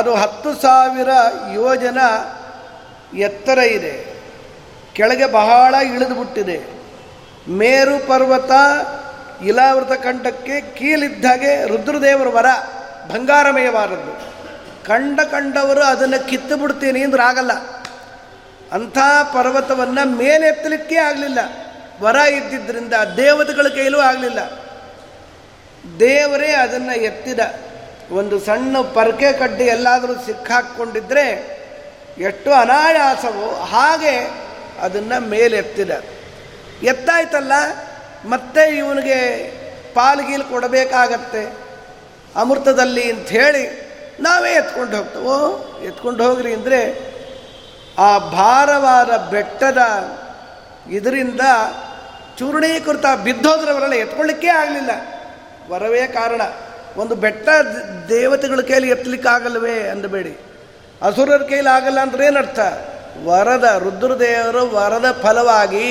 ಅದು ಹತ್ತು ಸಾವಿರ ಯೋಜನ ಎತ್ತರ ಇದೆ, ಕೆಳಗೆ ಬಹಳ ಇಳಿದುಬಿಟ್ಟಿದೆ. ಮೇರು ಪರ್ವತ ಇಲಾವೃತ ಖಂಡಕ್ಕೆ ಕೀಲಿದ್ದಾಗೆ ರುದ್ರದೇವರ ವರ, ಬಂಗಾರಮಯವಾದದ್ದು. ಕಂಡ ಕಂಡವರು ಅದನ್ನು ಕಿತ್ತು ಬಿಡ್ತೀನಿ ಅಂದ್ರೆ ಆಗಲ್ಲ. ಅಂಥ ಪರ್ವತವನ್ನು ಮೇಲೆತ್ತಲಿಕ್ಕೆ ಆಗಲಿಲ್ಲ, ವರ ಇದ್ದಿದ್ದರಿಂದ. ದೇವತೆಗಳ ಕೈಲೂ ಆಗಲಿಲ್ಲ. ದೇವರೇ ಅದನ್ನು ಎತ್ತಿದ. ಒಂದು ಸಣ್ಣ ಪರ್ಕೆ ಕಡ್ಡಿ ಎಲ್ಲಾದರೂ ಸಿಕ್ಕಾಕ್ಕೊಂಡಿದ್ರೆ ಎಷ್ಟು ಅನಾಯಾಸವೋ ಹಾಗೆ ಅದನ್ನು ಮೇಲೆತ್ತಿದ. ಎತ್ತಾಯ್ತಲ್ಲ, ಮತ್ತೆ ಇವನಿಗೆ ಪಾಲ್ಗೀಲು ಕೊಡಬೇಕಾಗತ್ತೆ ಅಮೃತದಲ್ಲಿ ಅಂಥೇಳಿ ನಾವೇ ಎತ್ಕೊಂಡು ಹೋಗ್ತವೋ ಎತ್ಕೊಂಡು ಹೋಗ್ರಿ ಅಂದರೆ ಆ ಭಾರವಾದ ಬೆಟ್ಟದ ಇದರಿಂದ ಚೂರ್ಣೀಕೃತ ಬಿದ್ದೋದ್ರವರೆಲ್ಲ ಎತ್ಕೊಳ್ಳಿಕ್ಕೇ ಆಗಲಿಲ್ಲ. ವರವೇ ಕಾರಣ. ಒಂದು ಬೆಟ್ಟ ದೇವತೆಗಳ ಕೈಲಿ ಎತ್ತಲಿಕ್ಕಾಗಲ್ವೇ ಅಂದಬೇಡಿ. ಅಸುರರ ಕೈಲಿ ಆಗಲ್ಲ ಅಂದ್ರೆ ಏನರ್ಥ? ವರದ ರುದ್ರದೇವರ ವರದ ಫಲವಾಗಿ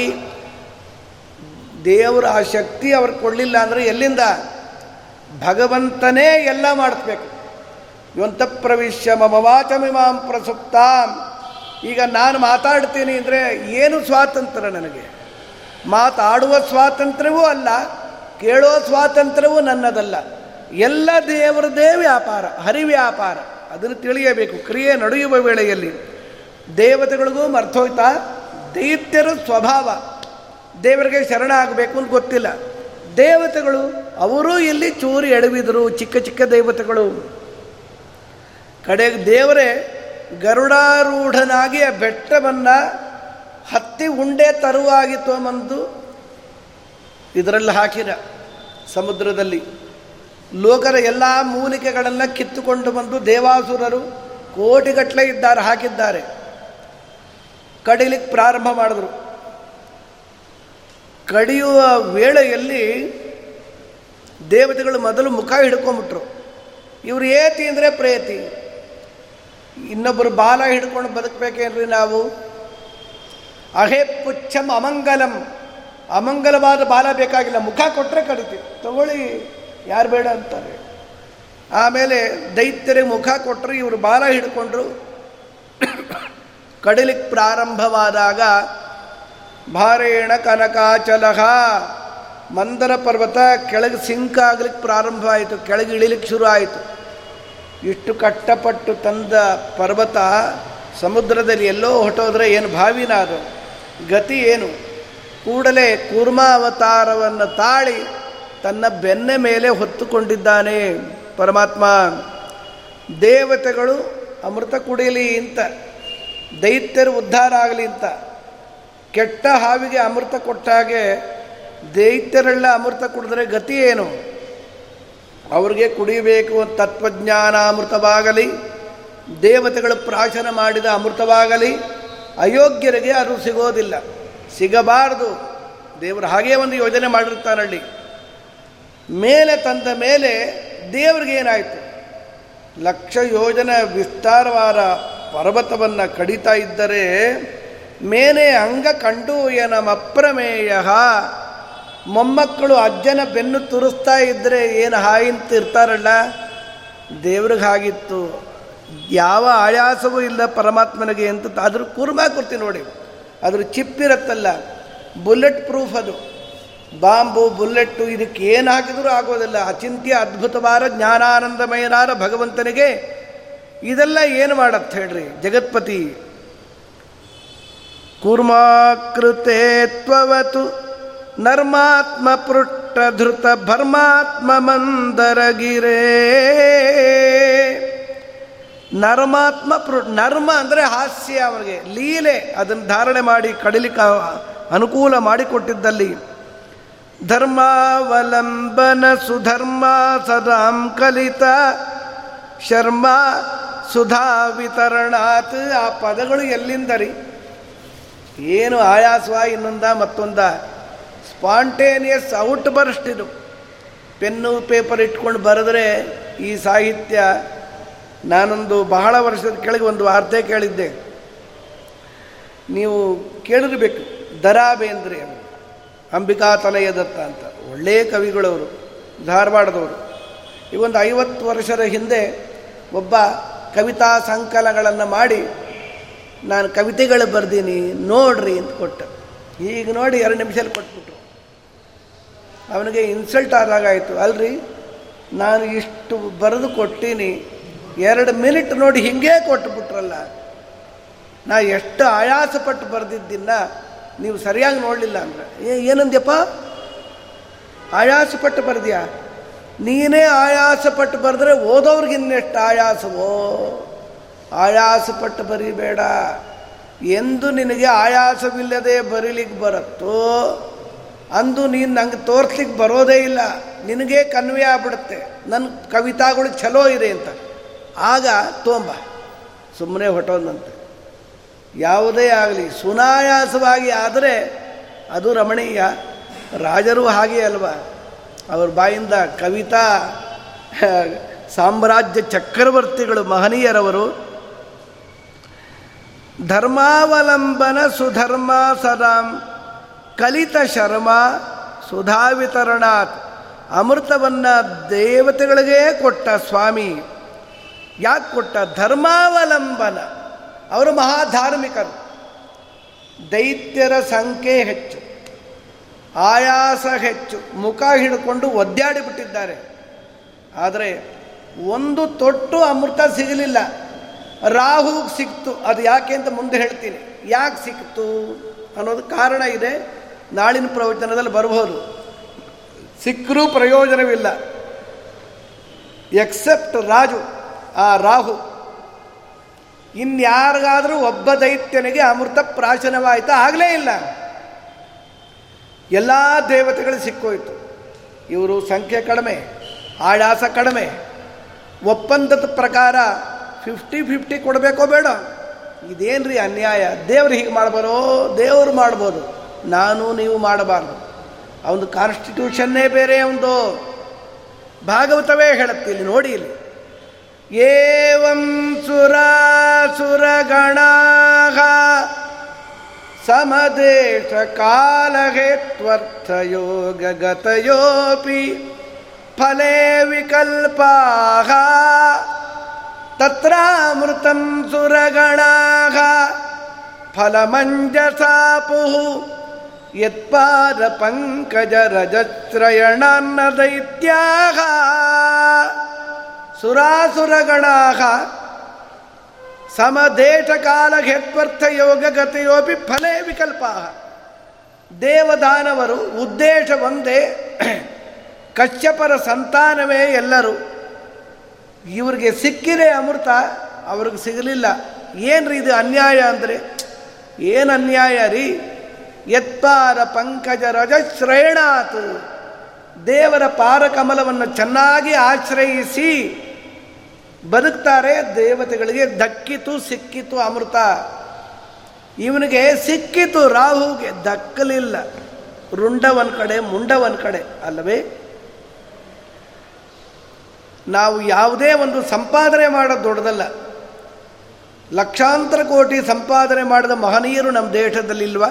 ದೇವರ ಆ ಶಕ್ತಿ ಅವ್ರು ಕೊಡಲಿಲ್ಲ ಅಂದರೆ ಎಲ್ಲಿಂದ? ಭಗವಂತನೇ ಎಲ್ಲ ಮಾಡಿಸ್ಬೇಕು. ಇವಂತ ಪ್ರವಿಶ್ಯ ಮಮ ವಾಚಮಿಮಾಂ ಪ್ರಸುಪ್ತಾಂ. ಈಗ ನಾನು ಮಾತಾಡ್ತೀನಿ ಅಂದರೆ ಏನು ಸ್ವಾತಂತ್ರ್ಯ ನನಗೆ? ಮಾತಾಡುವ ಸ್ವಾತಂತ್ರ್ಯವೂ ಅಲ್ಲ, ಕೇಳೋ ಸ್ವಾತಂತ್ರ್ಯವೂ ನನ್ನದಲ್ಲ. ಎಲ್ಲ ದೇವರದೇ ವ್ಯಾಪಾರ, ಹರಿ ವ್ಯಾಪಾರ. ಅದನ್ನು ತಿಳಿಯಬೇಕು ಕ್ರಿಯೆ ನಡೆಯುವ ವೇಳೆಯಲ್ಲಿ. ದೇವತೆಗಳಿಗೂ ಮರ್ತೋಯ್ತಾ ದೈತ್ಯರ ಸ್ವಭಾವ. ದೇವರಿಗೆ ಶರಣ ಆಗಬೇಕು ಅಂತ ಗೊತ್ತಿಲ್ಲ. ದೇವತೆಗಳು ಅವರೂ ಇಲ್ಲಿ ಚೂರು ಎಡವಿದರು, ಚಿಕ್ಕ ಚಿಕ್ಕ ದೇವತೆಗಳು. ಕಡೆಗೆ ದೇವರೇ ಗರುಡಾರೂಢನಾಗಿ ಆ ಬೆಟ್ಟವನ್ನು ಹತ್ತಿ ಉಂಡೆ ತರುವಾಗಿ ತೊಗೊಂಬಂದು ಇದರಲ್ಲಿ ಹಾಕಿದ. ಸಮುದ್ರದಲ್ಲಿ ಲೋಕರ ಎಲ್ಲ ಮೂಲಿಕೆಗಳನ್ನು ಕಿತ್ತುಕೊಂಡು ಬಂದು ದೇವಾಸುರರು ಕೋಟಿಗಟ್ಟಲೆ ಇದ್ದಾರೆ ಹಾಕಿದ್ದಾರೆ. ಕಡಿಲಿಕ್ಕೆ ಪ್ರಾರಂಭ ಮಾಡಿದ್ರು. ಕಡಿಯುವ ವೇಳೆಯಲ್ಲಿ ದೇವತೆಗಳು ಮೊದಲು ಮುಖ ಹಿಡ್ಕೊಂಬಿಟ್ರು. ಇವರು ಏತಿ ಅಂದರೆ ಪ್ರೇತಿ, ಇನ್ನೊಬ್ಬರು ಬಾಲ ಹಿಡ್ಕೊಂಡು ಬದುಕಬೇಕೇನ್ರಿ ನಾವು? ಅಹೇ ಪುಚ್ಛಂ ಅಮಂಗಲಂ, ಅಮಂಗಲವಾದ ಬಾಲ ಬೇಕಾಗಿಲ್ಲ, ಮುಖ ಕೊಟ್ಟರೆ ಕಡಿತೀವಿ, ತಗೊಳ್ಳಿ ಯಾರು ಬೇಡ ಅಂತಾರೆ. ಆಮೇಲೆ ದೈತ್ಯರಿಗೆ ಮುಖ ಕೊಟ್ಟರು, ಇವರು ಬಾಲ ಹಿಡ್ಕೊಂಡ್ರು. ಕಡಿಲಿಕ್ಕೆ ಪ್ರಾರಂಭವಾದಾಗ ಭಾರೇಣ ಕನಕಾಚಲಹ, ಮಂದರ ಪರ್ವತ ಕೆಳಗೆ ಸಿಂಕ್ ಆಗಲಿಕ್ಕೆ ಪ್ರಾರಂಭ ಆಯಿತು, ಕೆಳಗೆ ಇಳಿಲಿಕ್ಕೆ ಶುರು ಆಯಿತು. ಇಷ್ಟು ಕಷ್ಟಪಟ್ಟು ತಂದ ಪರ್ವತ ಸಮುದ್ರದಲ್ಲಿ ಎಲ್ಲೋ ಹೊಟ್ಟೋದ್ರೆ ಏನು ಭಾವಿನ ಅದು ಗತಿ ಏನು? ಕೂಡಲೇ ಕೂರ್ಮಾವತಾರವನ್ನು ತಾಳಿ ತನ್ನ ಬೆನ್ನ ಮೇಲೆ ಹೊತ್ತುಕೊಂಡಿದ್ದಾನೆ ಪರಮಾತ್ಮ. ದೇವತೆಗಳು ಅಮೃತ ಕುಡಿಯಲಿ ಅಂತ, ದೈತ್ಯರು ಉದ್ಧಾರ ಆಗಲಿ ಅಂತ, ಕೆಟ್ಟ ಹಾವಿಗೆ ಅಮೃತ ಕೊಟ್ಟಾಗೆ ದೈತ್ಯರೆಲ್ಲ ಅಮೃತ ಕುಡಿದ್ರೆ ಗತಿ ಏನು? ಅವ್ರಿಗೆ ಕುಡಿಯಬೇಕು ತತ್ವಜ್ಞಾನ ಅಮೃತವಾಗಲಿ, ದೇವತೆಗಳು ಪ್ರಾಶನ ಮಾಡಿದ ಅಮೃತವಾಗಲಿ, ಅಯೋಗ್ಯರಿಗೆ ಅದು ಸಿಗೋದಿಲ್ಲ, ಸಿಗಬಾರ್ದು. ದೇವರು ಹಾಗೇ ಒಂದು ಯೋಜನೆ ಮಾಡಿರ್ತಾನಲ್ಲಿ. ಮೇಲೆ ತಂದ ಮೇಲೆ ದೇವ್ರಿಗೇನಾಯಿತು? ಲಕ್ಷ ಯೋಜನೆ ವಿಸ್ತಾರವಾದ ಪರ್ವತವನ್ನು ಕಡಿತಾ ಇದ್ದರೆ ಮೇನೆ ಅಂಗ ಕಂಡು ಏನಮಪ್ರಮೇಯ, ಮೊಮ್ಮಕ್ಕಳು ಅಜ್ಜನ ಬೆನ್ನು ತುರಿಸ್ತಾ ಇದ್ದರೆ ಏನು ಹಾಯಿಂತಿರ್ತಾರಲ್ಲ, ದೇವ್ರಿಗೆ ಹಾಗಿತ್ತು. ಯಾವ ಆಯಾಸವೂ ಇಲ್ಲ ಪರಮಾತ್ಮನಿಗೆ ಅಂತ. ಅದ್ರ ಕೂರ್ಮ ಕುರ್ತಿ ನೋಡಿ, ಅದ್ರ ಚಿಪ್ಪಿರತ್ತಲ್ಲ, ಬುಲೆಟ್ ಪ್ರೂಫ್ ಅದು, ಬಾಂಬು ಬುಲ್ಲೆಟ್ಟು ಇದಕ್ಕೆ ಏನು ಹಾಕಿದರೂ ಆಗೋದಿಲ್ಲ. ಅಚಿಂತ್ಯ ಅದ್ಭುತವಾದ ಜ್ಞಾನಾನಂದಮಯನಾದ ಭಗವಂತನಿಗೆ ಇದೆಲ್ಲ ಏನು ಮಾಡತ್ತೆ ಹೇಳ್ರಿ ಜಗತ್ಪತಿ? ಕೂರ್ಮಾಕೃತೆ ತ್ವವತು ನರ್ಮಾತ್ಮ ಪೃಷ್ಠಧೃತ ಭರ್ಮಾತ್ಮ ಮಂದರಗಿರೇ. ನರ್ಮಾತ್ಮ ಪೃ ನರ್ಮ ಅಂದರೆ ಹಾಸ್ಯ, ಅವನಿಗೆ ಲೀಲೆ, ಅದನ್ನು ಧಾರಣೆ ಮಾಡಿ ಕಡಿಲಿಕ್ಕೆ ಅನುಕೂಲ ಮಾಡಿಕೊಟ್ಟಿದ್ದಲ್ಲಿ. ಧರ್ಮಾವಲಂಬನ ಸುಧರ್ಮ ಸದಾಂ ಕಲಿತ ಶರ್ಮ ಸುಧಾ ವಿತರಣಾತ್. ಆ ಪದಗಳು ಎಲ್ಲಿಂದರಿ? ಏನು ಆಯಾಸವ ಇನ್ನೊಂದ ಮತ್ತೊಂದ, ಸ್ಪಾಂಟೇನಿಯಸ್ ಔಟ್ ಬರ್ಸ್ಟ್ ಇದು. ಪೆನ್ನು ಪೇಪರ್ ಇಟ್ಕೊಂಡು ಬರೆದ್ರೆ ಈ ಸಾಹಿತ್ಯ. ನಾನೊಂದು ಬಹಳ ವರ್ಷದ ಕೆಳಗೆ ಒಂದು ವಾರ್ತೆ ಕೇಳಿದ್ದೆ, ನೀವು ಕೇಳಿರ್ಬೇಕು, ದರಾ ಬೇಂದ್ರೆ ಅವರು, ಅಂಬಿಕಾ ತನಯ ದತ್ತ ಅಂತ ಒಳ್ಳೆಯ ಕವಿಗಳವರು, ಧಾರವಾಡದವರು. ಇವೊಂದು ಐವತ್ತು ವರ್ಷದ ಹಿಂದೆ ಒಬ್ಬ ಕವಿತಾ ಸಂಕಲನಗಳನ್ನು ಮಾಡಿ ನಾನು ಕವಿತೆಗಳು ಬರ್ದೀನಿ ನೋಡ್ರಿ ಅಂತ ಕೊಟ್ಟೆ. ಈಗ ನೋಡಿ ಎರಡು ನಿಮಿಷಲ್ಲಿ ಕೊಟ್ಬಿಟ್ರು. ಅವನಿಗೆ ಇನ್ಸಲ್ಟ್ ಆದಾಗ ಆಯಿತು, ಅಲ್ರಿ ನಾನು ಇಷ್ಟು ಬರೆದು ಕೊಟ್ಟೀನಿ, ಎರಡು ಮಿನಿಟ್ ನೋಡಿ ಹಿಂಗೇ ಕೊಟ್ಟುಬಿಟ್ರಲ್ಲ, ನಾ ಎಷ್ಟು ಆಯಾಸಪಟ್ಟು ಬರೆದಿದ್ದಿನ ನೀವು ಸರಿಯಾಗಿ ನೋಡಲಿಲ್ಲ ಅಂದರೆ. ಏ ಏನಂದ್ಯಪ್ಪ, ಆಯಾಸಪಟ್ಟು ಬರೆದ್ಯಾ? ನೀನೇ ಆಯಾಸಪಟ್ಟು ಬರೆದ್ರೆ ಓದೋರ್ಗಿನ್ನೆಷ್ಟು ಆಯಾಸವೋ. ಆಯಾಸಪಟ್ಟು ಬರೀಬೇಡ, ಎಂದು ನಿನಗೆ ಆಯಾಸವಿಲ್ಲದೆ ಬರೀಲಿಕ್ಕೆ ಬರುತ್ತೋ ಅಂದು ನೀನು ನಂಗೆ ತೋರಿಸ್ಲಿಕ್ಕೆ ಬರೋದೇ ಇಲ್ಲ, ನಿನಗೇ ಕನ್ವೆ ಆಗ್ಬಿಡುತ್ತೆ ನನ್ನ ಕವಿತಾಗಳು ಛಲೋ ಇದೆ ಅಂತ. ಆಗ ತೋಂಬ, ಸುಮ್ಮನೆ ಹೊಟ್ಟೋದಂತೆ. ಯಾವುದೇ ಆಗಲಿ ಸುನಾಯಾಸವಾಗಿ ಆದರೆ ಅದು ರಮಣೀಯ. ರಾಜರು ಹಾಗೆ ಅಲ್ವ, ಅವ್ರ ಬಾಯಿಂದ ಕವಿತಾ ಸಾಮ್ರಾಜ್ಯ ಚಕ್ರವರ್ತಿಗಳು ಮಹನೀಯರವರು. ಧರ್ಮಾವಲಂಬನ ಸುಧರ್ಮ ಸದಾಂ ಕಲಿತ ಶರ್ಮ ಸುಧಾವಿತರಣಾತ್. ಅಮೃತವನ್ನು ದೇವತೆಗಳಿಗೇ ಕೊಟ್ಟ ಸ್ವಾಮಿ. ಯಾಕೆ ಕೊಟ್ಟ? ಧರ್ಮಾವಲಂಬನ. ಅವರು ಮಹಾಧಾರ್ಮಿಕರು. ದೈತ್ಯರ ಸಂಖ್ಯೆ ಹೆಚ್ಚು, ಆಯಾಸ ಹೆಚ್ಚು, ಮುಖ ಹಿಡ್ಕೊಂಡು ಒದ್ದಾಡಿಬಿಟ್ಟಿದ್ದಾರೆ. ಆದರೆ ಒಂದು ತೊಟ್ಟು ಅಮೃತ ಸಿಗಲಿಲ್ಲ. ರಾಹುಗೆ ಸಿಕ್ತು, ಅದು ಯಾಕೆ ಅಂತ ಮುಂದೆ ಹೇಳ್ತೀನಿ. ಯಾಕೆ ಸಿಕ್ತು ಅನ್ನೋದು ಕಾರಣ ಇದೆ, ನಾಳಿನ ಪ್ರವಚನದಲ್ಲಿ ಬರಬಹುದು. ಸಿಕ್ಕರೂ ಪ್ರಯೋಜನವಿಲ್ಲ ಎಕ್ಸೆಪ್ಟ್ ರಾಜು, ಆ ರಾಹು. ಇನ್ಯಾರಿಗಾದರೂ ಒಬ್ಬ ದೈತ್ಯನಿಗೆ ಅಮೃತ ಪ್ರಾಶನವಾಯಿತಾ? ಆಗಲೇ ಇಲ್ಲ. ಎಲ್ಲ ದೇವತೆಗಳು ಸಿಕ್ಕೋಯ್ತು. ಇವರು ಸಂಖ್ಯೆ ಕಡಿಮೆ, ಆಯಾಸ ಕಡಿಮೆ, ಒಪ್ಪಂದದ ಪ್ರಕಾರ ಫಿಫ್ಟಿ ಫಿಫ್ಟಿ ಕೊಡಬೇಕೋ ಬೇಡ? ಇದೇನ್ರಿ ಅನ್ಯಾಯ, ದೇವ್ರು ಹೀಗೆ ಮಾಡ್ಬಾರೋ, ದೇವರು ಮಾಡ್ಬೋದು, ನಾನು ನೀವು ಮಾಡಬಾರ್ದು. ಅವನು ಕಾನ್ಸ್ಟಿಟ್ಯೂಷನ್ನೇ ಬೇರೆ, ಅವನದು ಭಾಗವತವೇ ಹೇಳುತ್ತೆ ಇಲ್ಲಿ ನೋಡಿ. ಇಲ್ಲಿ ಏವಂ ಸುರಾಸುರಗಣಾಃ ಸಮದೇಶ ಕಾಲಹೇತ್ವರ್ಥಯೋಗಗತಯೋಪಿ ಫಲೇ ವಿಕಲ್ಪಾಃ ತತ್ರಾಮೃತಂ ಸುರಗಣಾಃ ಫಲಮಂಜಸಾ ಪುಃ ಯತ್ಪಾದ ಪಂಕಜರಜತ್ರಯಣಾನ್ನ ದೈತ್ಯಾಃ. ಸುರಾಸುರಗಣಾಃ ಸಮದೇಶಕಾಲಹೇತ್ವರ್ಥಯೋಗಗತಯೋಪಿ ಫಲೇ ವಿಕಲ್ಪಾಃ. ದೇವದಾನವರು ಉದ್ದೇಶ ಒಂದೇ, ಕಶ್ಯಪರ ಸಂತಾನವೇ ಎಲ್ಲರೂ. ಇವ್ರಿಗೆ ಸಿಕ್ಕಿದೆ ಅಮೃತ, ಅವ್ರಿಗೆ ಸಿಗಲಿಲ್ಲ. ಏನ್ರಿ ಇದು ಅನ್ಯಾಯ ಅಂದರೆ, ಏನು ಅನ್ಯಾಯ ರೀ. ಯತ್ಪಾರ ಪಂಕಜ ರಜಶ್ರಯಣಾತು, ದೇವರ ಪಾರಕಮಲವನ್ನು ಚೆನ್ನಾಗಿ ಆಶ್ರಯಿಸಿ ಬದುಕ್ತಾರೆ. ದೇವತೆಗಳಿಗೆ ದಕ್ಕಿತು, ಸಿಕ್ಕಿತು ಅಮೃತ. ಇವನಿಗೆ ಸಿಕ್ಕಿತು, ರಾಹುಗೆ ದಕ್ಕಲಿಲ್ಲ. ರುಂಡ ಒಂದು ಕಡೆ, ಮುಂಡ ಒಂದು ಕಡೆ ಅಲ್ಲವೇ. ನಾವು ಯಾವುದೇ ಒಂದು ಸಂಪಾದನೆ ಮಾಡೋದು ದೊಡ್ಡದಲ್ಲ. ಲಕ್ಷಾಂತರ ಕೋಟಿ ಸಂಪಾದನೆ ಮಾಡಿದ ಮಹನೀಯರು ನಮ್ಮ ದೇಶದಲ್ಲಿಲ್ವ?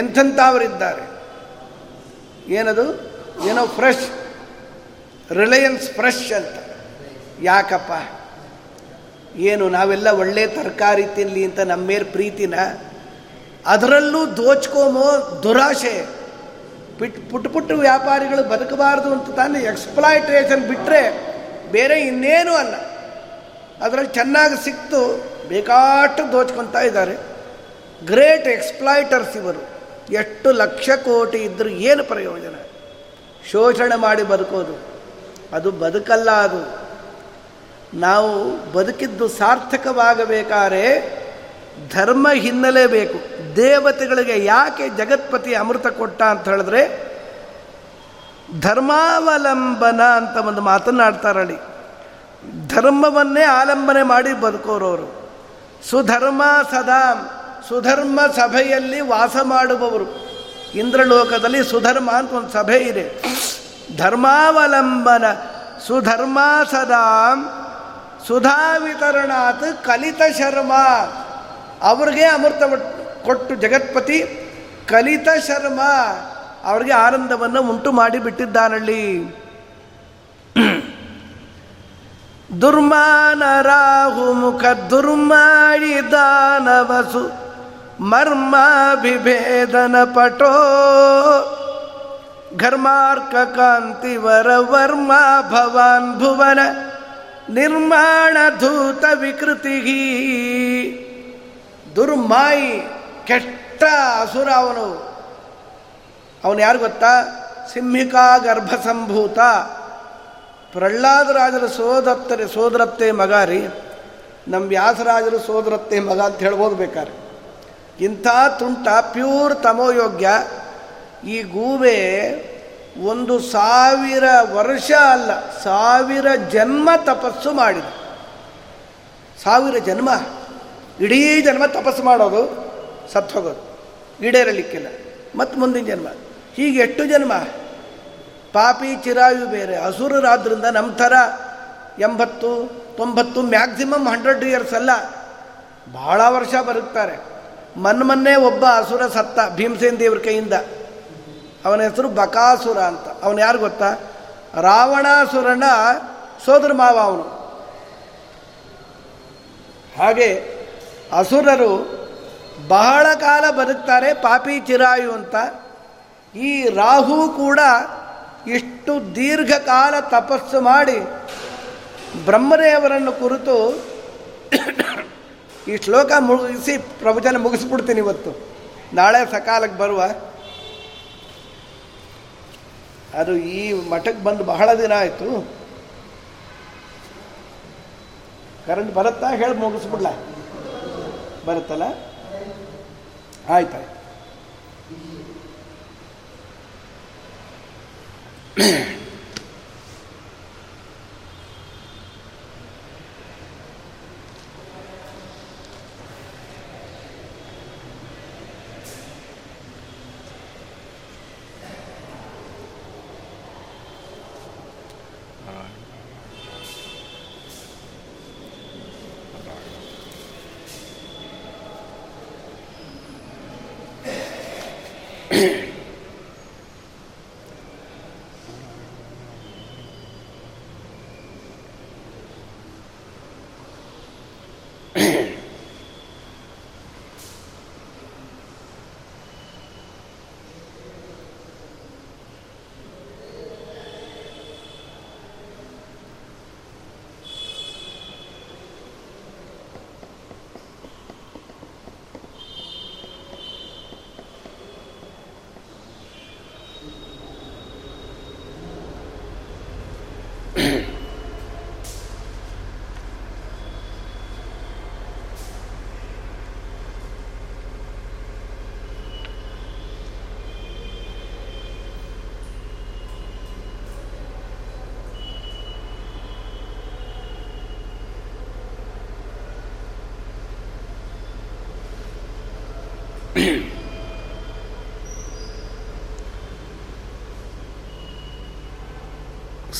ಎಂಥಂಥವರಿದ್ದಾರೆ. ಏನದು ಏನೋ ಫ್ರೆಶ್, ರಿಲಯನ್ಸ್ ಫ್ರೆಶ್ ಅಂತ. ಯಾಕಪ್ಪ, ಏನು ನಾವೆಲ್ಲ ಒಳ್ಳೆ ತರಕಾರಿ ತಿನ್ನಲಿ ಅಂತ ನಮ್ಮ ಮೇಲೆ ಪ್ರೀತಿನ? ಅದರಲ್ಲೂ ದೋಚ್ಕೊಂಬೋ ದುರಾಶೆ. ಪಿಟ್ ಪುಟ್ಟ ಪುಟ್ಟ ವ್ಯಾಪಾರಿಗಳು ಬದುಕಬಾರ್ದು ಅಂತ ತಾನು ಎಕ್ಸ್ಪ್ಲಾಯಿಟೇಷನ್ ಬಿಟ್ಟರೆ ಬೇರೆ ಇನ್ನೇನೂ ಅಲ್ಲ. ಅದರಲ್ಲಿ ಚೆನ್ನಾಗಿ ಸಿಕ್ತು, ಬೇಕಾಷ್ಟು ದೋಚ್ಕೊತಾ ಇದ್ದಾರೆ. ಗ್ರೇಟ್ ಎಕ್ಸ್ಪ್ಲಾಯಿಟರ್ಸ್ ಇವರು. ಎಷ್ಟು ಲಕ್ಷ ಕೋಟಿ ಇದ್ದರೂ ಏನು ಪ್ರಯೋಜನ? ಶೋಷಣೆ ಮಾಡಿ ಬದುಕೋದು, ಅದು ಬದುಕಲ್ಲ. ಅದು ನಾವು ಬದುಕಿದ್ದು ಸಾರ್ಥಕವಾಗಬೇಕಾದ್ರೆ ಧರ್ಮ ಹಿನ್ನೆಲೆ ಬೇಕು. ದೇವತೆಗಳಿಗೆ ಯಾಕೆ ಜಗತ್ಪತಿ ಅಮೃತ ಕೊಟ್ಟ ಅಂತ ಹೇಳಿದ್ರೆ, ಧರ್ಮಾವಲಂಬನ ಅಂತ ಒಂದು ಮಾತನ್ನಾಡ್ತಾರಳಿ. ಧರ್ಮವನ್ನೇ ಆಲಂಬನೆ ಮಾಡಿ ಬದುಕೋರವರು, ಸುಧರ್ಮ ಸದಾ, ಸುಧರ್ಮ ಸಭೆಯಲ್ಲಿ ವಾಸ ಮಾಡುವವರು. ಇಂದ್ರಲೋಕದಲ್ಲಿ ಸುಧರ್ಮ ಅಂತ ಒಂದು ಸಭೆ ಇದೆ. ಧರ್ಮಾವಲಂಬನ ಸುಧರ್ಮ ಸದಾ ಸುಧಾ ವಿತರಣಾತ್ ಕಲಿತ ಶರ್ಮ. ಅವ್ರಿಗೆ ಅಮೃತ ಕೊಟ್ಟು ಜಗತ್ಪತಿ ಕಲಿತ ಶರ್ಮ ಅವ್ರಿಗೆ ಆನಂದವನ್ನು ಉಂಟು ಮಾಡಿ ಬಿಟ್ಟಿದ್ದಾನಲ್ಲಿ. ದುರ್ಮಾನ ರಾಹು ಮುಖ ದುರ್ಮಾಯಿ ದಾನವಸು ಮರ್ಮಾಭಿಭೇದನ ಪಟೋ ಘರ್ಮಾರ್ಕ ಕಾಂತಿ ವರ ವರ್ಮ ಭವಾನ್ ಭುವನ ನಿರ್ಮಾಣ ಧೂತ ವಿಕೃತಿ. ದುರ್ಮಾಯಿ, ಕೆಟ್ಟ ಅಸುರ ಅವನು. ಅವನು ಯಾರು ಗೊತ್ತಾ? ಸಿಂಹಿಕಾ ಗರ್ಭಸಂಭೂತ, ಪ್ರಹ್ಲಾದರಾಜರ ಸೋದರತ್ತೆ ಸೋದರತ್ತೆ ಮಗ ರೀ. ನಮ್ಮ ವ್ಯಾಸರಾಜರು ಸೋದರತ್ತೆ ಮಗ ಅಂತ ಹೇಳ್ಬೋದು ಬೇಕಾರೆ. ಇಂಥ ತುಂಟ, ಪ್ಯೂರ್ ತಮೋಯೋಗ್ಯ. ಈ ಗೂಬೆ ಒಂದು ಸಾವಿರ ವರ್ಷ ಅಲ್ಲ, ಸಾವಿರ ಜನ್ಮ ತಪಸ್ಸು ಮಾಡಿದೆ. ಸಾವಿರ ಜನ್ಮ, ಇಡೀ ಜನ್ಮ ತಪಸ್ಸು ಮಾಡೋದು, ಸತ್ತು ಹೋಗೋದು, ಈಡೇರಲಿಕ್ಕಿಲ್ಲ. ಮತ್ತು ಮುಂದಿನ ಜನ್ಮ, ಹೀಗೆ ಎಷ್ಟು ಜನ್ಮ. ಪಾಪಿ ಚಿರಾಯು ಬೇರೆ, ಹಸುರಾದ್ರಿಂದ ನಮ್ಮ ಥರ ಎಂಬತ್ತು ತೊಂಬತ್ತು, ಮ್ಯಾಕ್ಸಿಮಮ್ ಹಂಡ್ರೆಡ್ ಇಯರ್ಸ್ ಅಲ್ಲ, ಭಾಳ ವರ್ಷ ಬರುತ್ತಾರೆ. ಮನ್ಮನ್ನೇ ಒಬ್ಬ ಹಸುರ ಸತ್ತ ಭೀಮಸೇನ ದೇವ್ರ ಕೈಯಿಂದ. ಅವನ ಹೆಸರು ಬಕಾಸುರ ಅಂತ. ಅವನು ಯಾರು ಗೊತ್ತಾ? ರಾವಣಾಸುರನ ಸೋದರ ಮಾವ ಅವನು. ಹಾಗೆ ಅಸುರರು ಬಹಳ ಕಾಲ ಬದುಕ್ತಾರೆ, ಪಾಪಿ ಚಿರಾಯು ಅಂತ. ಈ ರಾಹು ಕೂಡ ಇಷ್ಟು ದೀರ್ಘಕಾಲ ತಪಸ್ಸು ಮಾಡಿ ಬ್ರಹ್ಮದೇವರನ್ನು ಕುರಿತು ಈ ಶ್ಲೋಕ ಮುಗಿಸಿ ಪ್ರವಚನ ಮುಗಿಸ್ಬಿಡ್ತೀನಿ ಇವತ್ತು. ನಾಳೆ ಸಕಾಲಕ್ಕೆ ಬರುವ. ಅದು ಈ ಮಠಕ್ಕೆ ಬಂದು ಬಹಳ ದಿನ ಆಯಿತು. ಕರೆಂಟ್ ಬರುತ್ತಾ? ಹೇಳಿ ಮುಗಿಸ್ಬಿಡ್ಲಾ? ಬರುತ್ತಲ್ಲ? ಆಯ್ತಾಯ್ತು.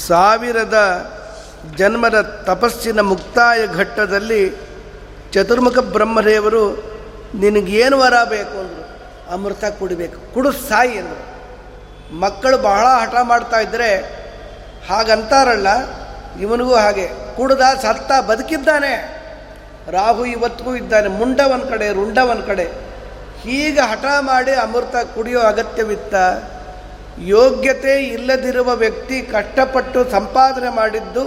ಸಾವಿರದ ಜನ್ಮದ ತಪಸ್ಸಿನ ಮುಕ್ತಾಯ ಘಟ್ಟದಲ್ಲಿ ಚತುರ್ಮುಖ ಬ್ರಹ್ಮದೇವರು ನಿನಗೇನು ವರ ಬೇಕು ಅಂದರು. ಅಮೃತ ಕುಡಿಬೇಕು, ಕುಡು ಸಾಯಿ ಅಂದರು. ಮಕ್ಕಳು ಬಹಳ ಹಠ ಮಾಡ್ತಾ ಇದ್ದರೆ ಹಾಗಂತಾರಲ್ಲ, ಇವನಿಗೂ ಹಾಗೆ ಕುಡ್ದ ಸತ್ತ ಬದುಕಿದ್ದಾನೆ. ರಾಹು ಇವತ್ತಿಗೂ ಇದ್ದಾನೆ, ಮುಂಡ ಒಂದು ಕಡೆ ರುಂಡ ಒಂದು ಕಡೆ. ಹೀಗೆ ಹಠ ಮಾಡಿ ಅಮೃತ ಕುಡಿಯೋ ಅಗತ್ಯವಿತ್ತ? ಯೋಗ್ಯತೆ ಇಲ್ಲದಿರುವ ವ್ಯಕ್ತಿ ಕಷ್ಟಪಟ್ಟು ಸಂಪಾದನೆ ಮಾಡಿದ್ದು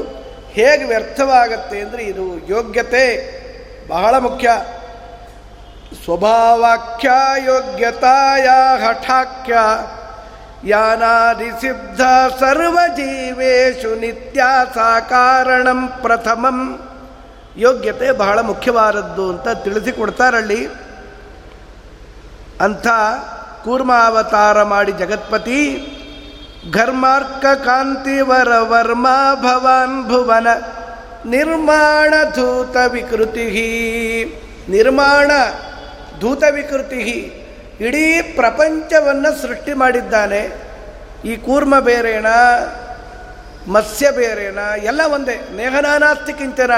ಹೇಗೆ ವ್ಯರ್ಥವಾಗತ್ತೆ ಅಂದರೆ, ಇದು ಯೋಗ್ಯತೆ ಬಹಳ ಮುಖ್ಯ. ಸ್ವಭಾವಾಖ್ಯ ಯೋಗ್ಯತಾಯಾ ಹಠಾಖ್ಯ ಯಾನಾದಿ ಸಿದ್ಧ ಸರ್ವಜೀವೇಶು ನಿತ್ಯ ಸಾ ಕಾರಣಂ ಪ್ರಥಮಂ. ಯೋಗ್ಯತೆ ಬಹಳ ಮುಖ್ಯವಾದದ್ದು ಅಂತ ತಿಳಿಸಿಕೊಡ್ತಾರಲ್ಲಿ. ಅಂಥ ಕೂರ್ಮಾವತಾರ ಮಾಡಿ ಜಗತ್ಪತಿ ಘರ್ಮಾರ್ಕ ಕಾಂತಿವರ ವರ್ಮ ಭವಾನ್ ಭುವನ ನಿರ್ಮಾಣ ಧೂತ ವಿಕೃತಿ. ನಿರ್ಮಾಣ ಧೂತ ವಿಕೃತಿ, ಇಡೀ ಪ್ರಪಂಚವನ್ನು ಸೃಷ್ಟಿ ಮಾಡಿದ್ದಾನೆ. ಈ ಕೂರ್ಮ ಬೇರೆಣ, ಮತ್ಸ್ಯ ಬೇರೆಣ, ಎಲ್ಲ ಒಂದೇ. ನೇಹನಾನಾಸ್ತಿ ಕಿಂಚನ.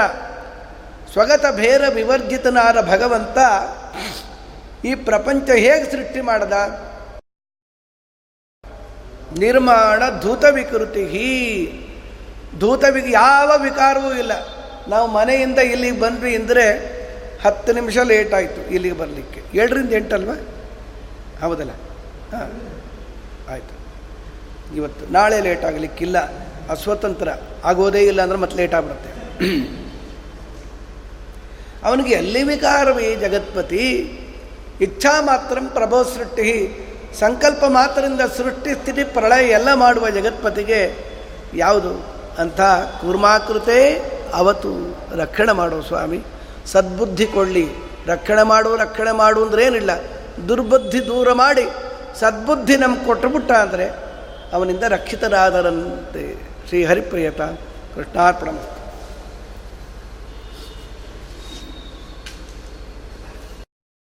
ಸ್ವಗತ ಭೇರ ವಿವರ್ಜಿತನಾದ ಭಗವಂತ ಈ ಪ್ರಪಂಚ ಹೇಗೆ ಸೃಷ್ಟಿ ಮಾಡ್ದ? ನಿರ್ಮಾಣ ಧೂತ ವಿಕೃತಿ. ಧೂತ ವಿ ಯಾವ ವಿಕಾರವೂ ಇಲ್ಲ. ನಾವು ಮನೆಯಿಂದ ಇಲ್ಲಿಗೆ ಬಂದ್ವಿ ಅಂದರೆ ಹತ್ತು ನಿಮಿಷ ಲೇಟ್ ಆಯಿತು ಇಲ್ಲಿಗೆ ಬರಲಿಕ್ಕೆ. ಏಳರಿಂದ ಎಂಟಲ್ವ? ಹೌದಲ್ಲ? ಹಾಂ, ಆಯಿತು. ಇವತ್ತು ನಾಳೆ ಲೇಟ್ ಆಗಲಿಕ್ಕಿಲ್ಲ, ಅಸ್ವತಂತ್ರ ಆಗೋದೇ ಇಲ್ಲ ಅಂದರೆ ಮತ್ತೆ ಲೇಟ್ ಆಗ್ಬಿಡುತ್ತೆ. ಅವನಿಗೆ ಎಲ್ಲಿ ವಿಕಾರವೇ? ಜಗತ್ಪತಿ ಇಚ್ಛಾ ಮಾತ್ರ ಪ್ರಭೋ ಸೃಷ್ಟಿ. ಸಂಕಲ್ಪ ಮಾತ್ರದಿಂದ ಸೃಷ್ಟಿ ಸ್ಥಿತಿ ಪ್ರಳಯ ಎಲ್ಲ ಮಾಡುವ ಜಗತ್ಪತಿಗೆ ಯಾವುದು ಅಂಥ ಕೂರ್ಮಾಕೃತೆ ಅವತ್ತು ರಕ್ಷಣೆ ಮಾಡೋ ಸ್ವಾಮಿ. ಸದ್ಬುದ್ಧಿ ಕೊಡಲಿ. ರಕ್ಷಣೆ ಮಾಡು ರಕ್ಷಣೆ ಮಾಡು ಅಂದ್ರೇನಿಲ್ಲ, ದುರ್ಬುದ್ಧಿ ದೂರ ಮಾಡಿ ಸದ್ಬುದ್ಧಿ ನಮ್ಗೆ ಕೊಟ್ಟುಬಿಟ್ಟ ಅಂದರೆ ಅವನಿಂದ ರಕ್ಷಿತರಾದರಂತೆ. ಶ್ರೀಹರಿಪ್ರಿಯತ ಕೃಷ್ಣಾರ್ಪಣ.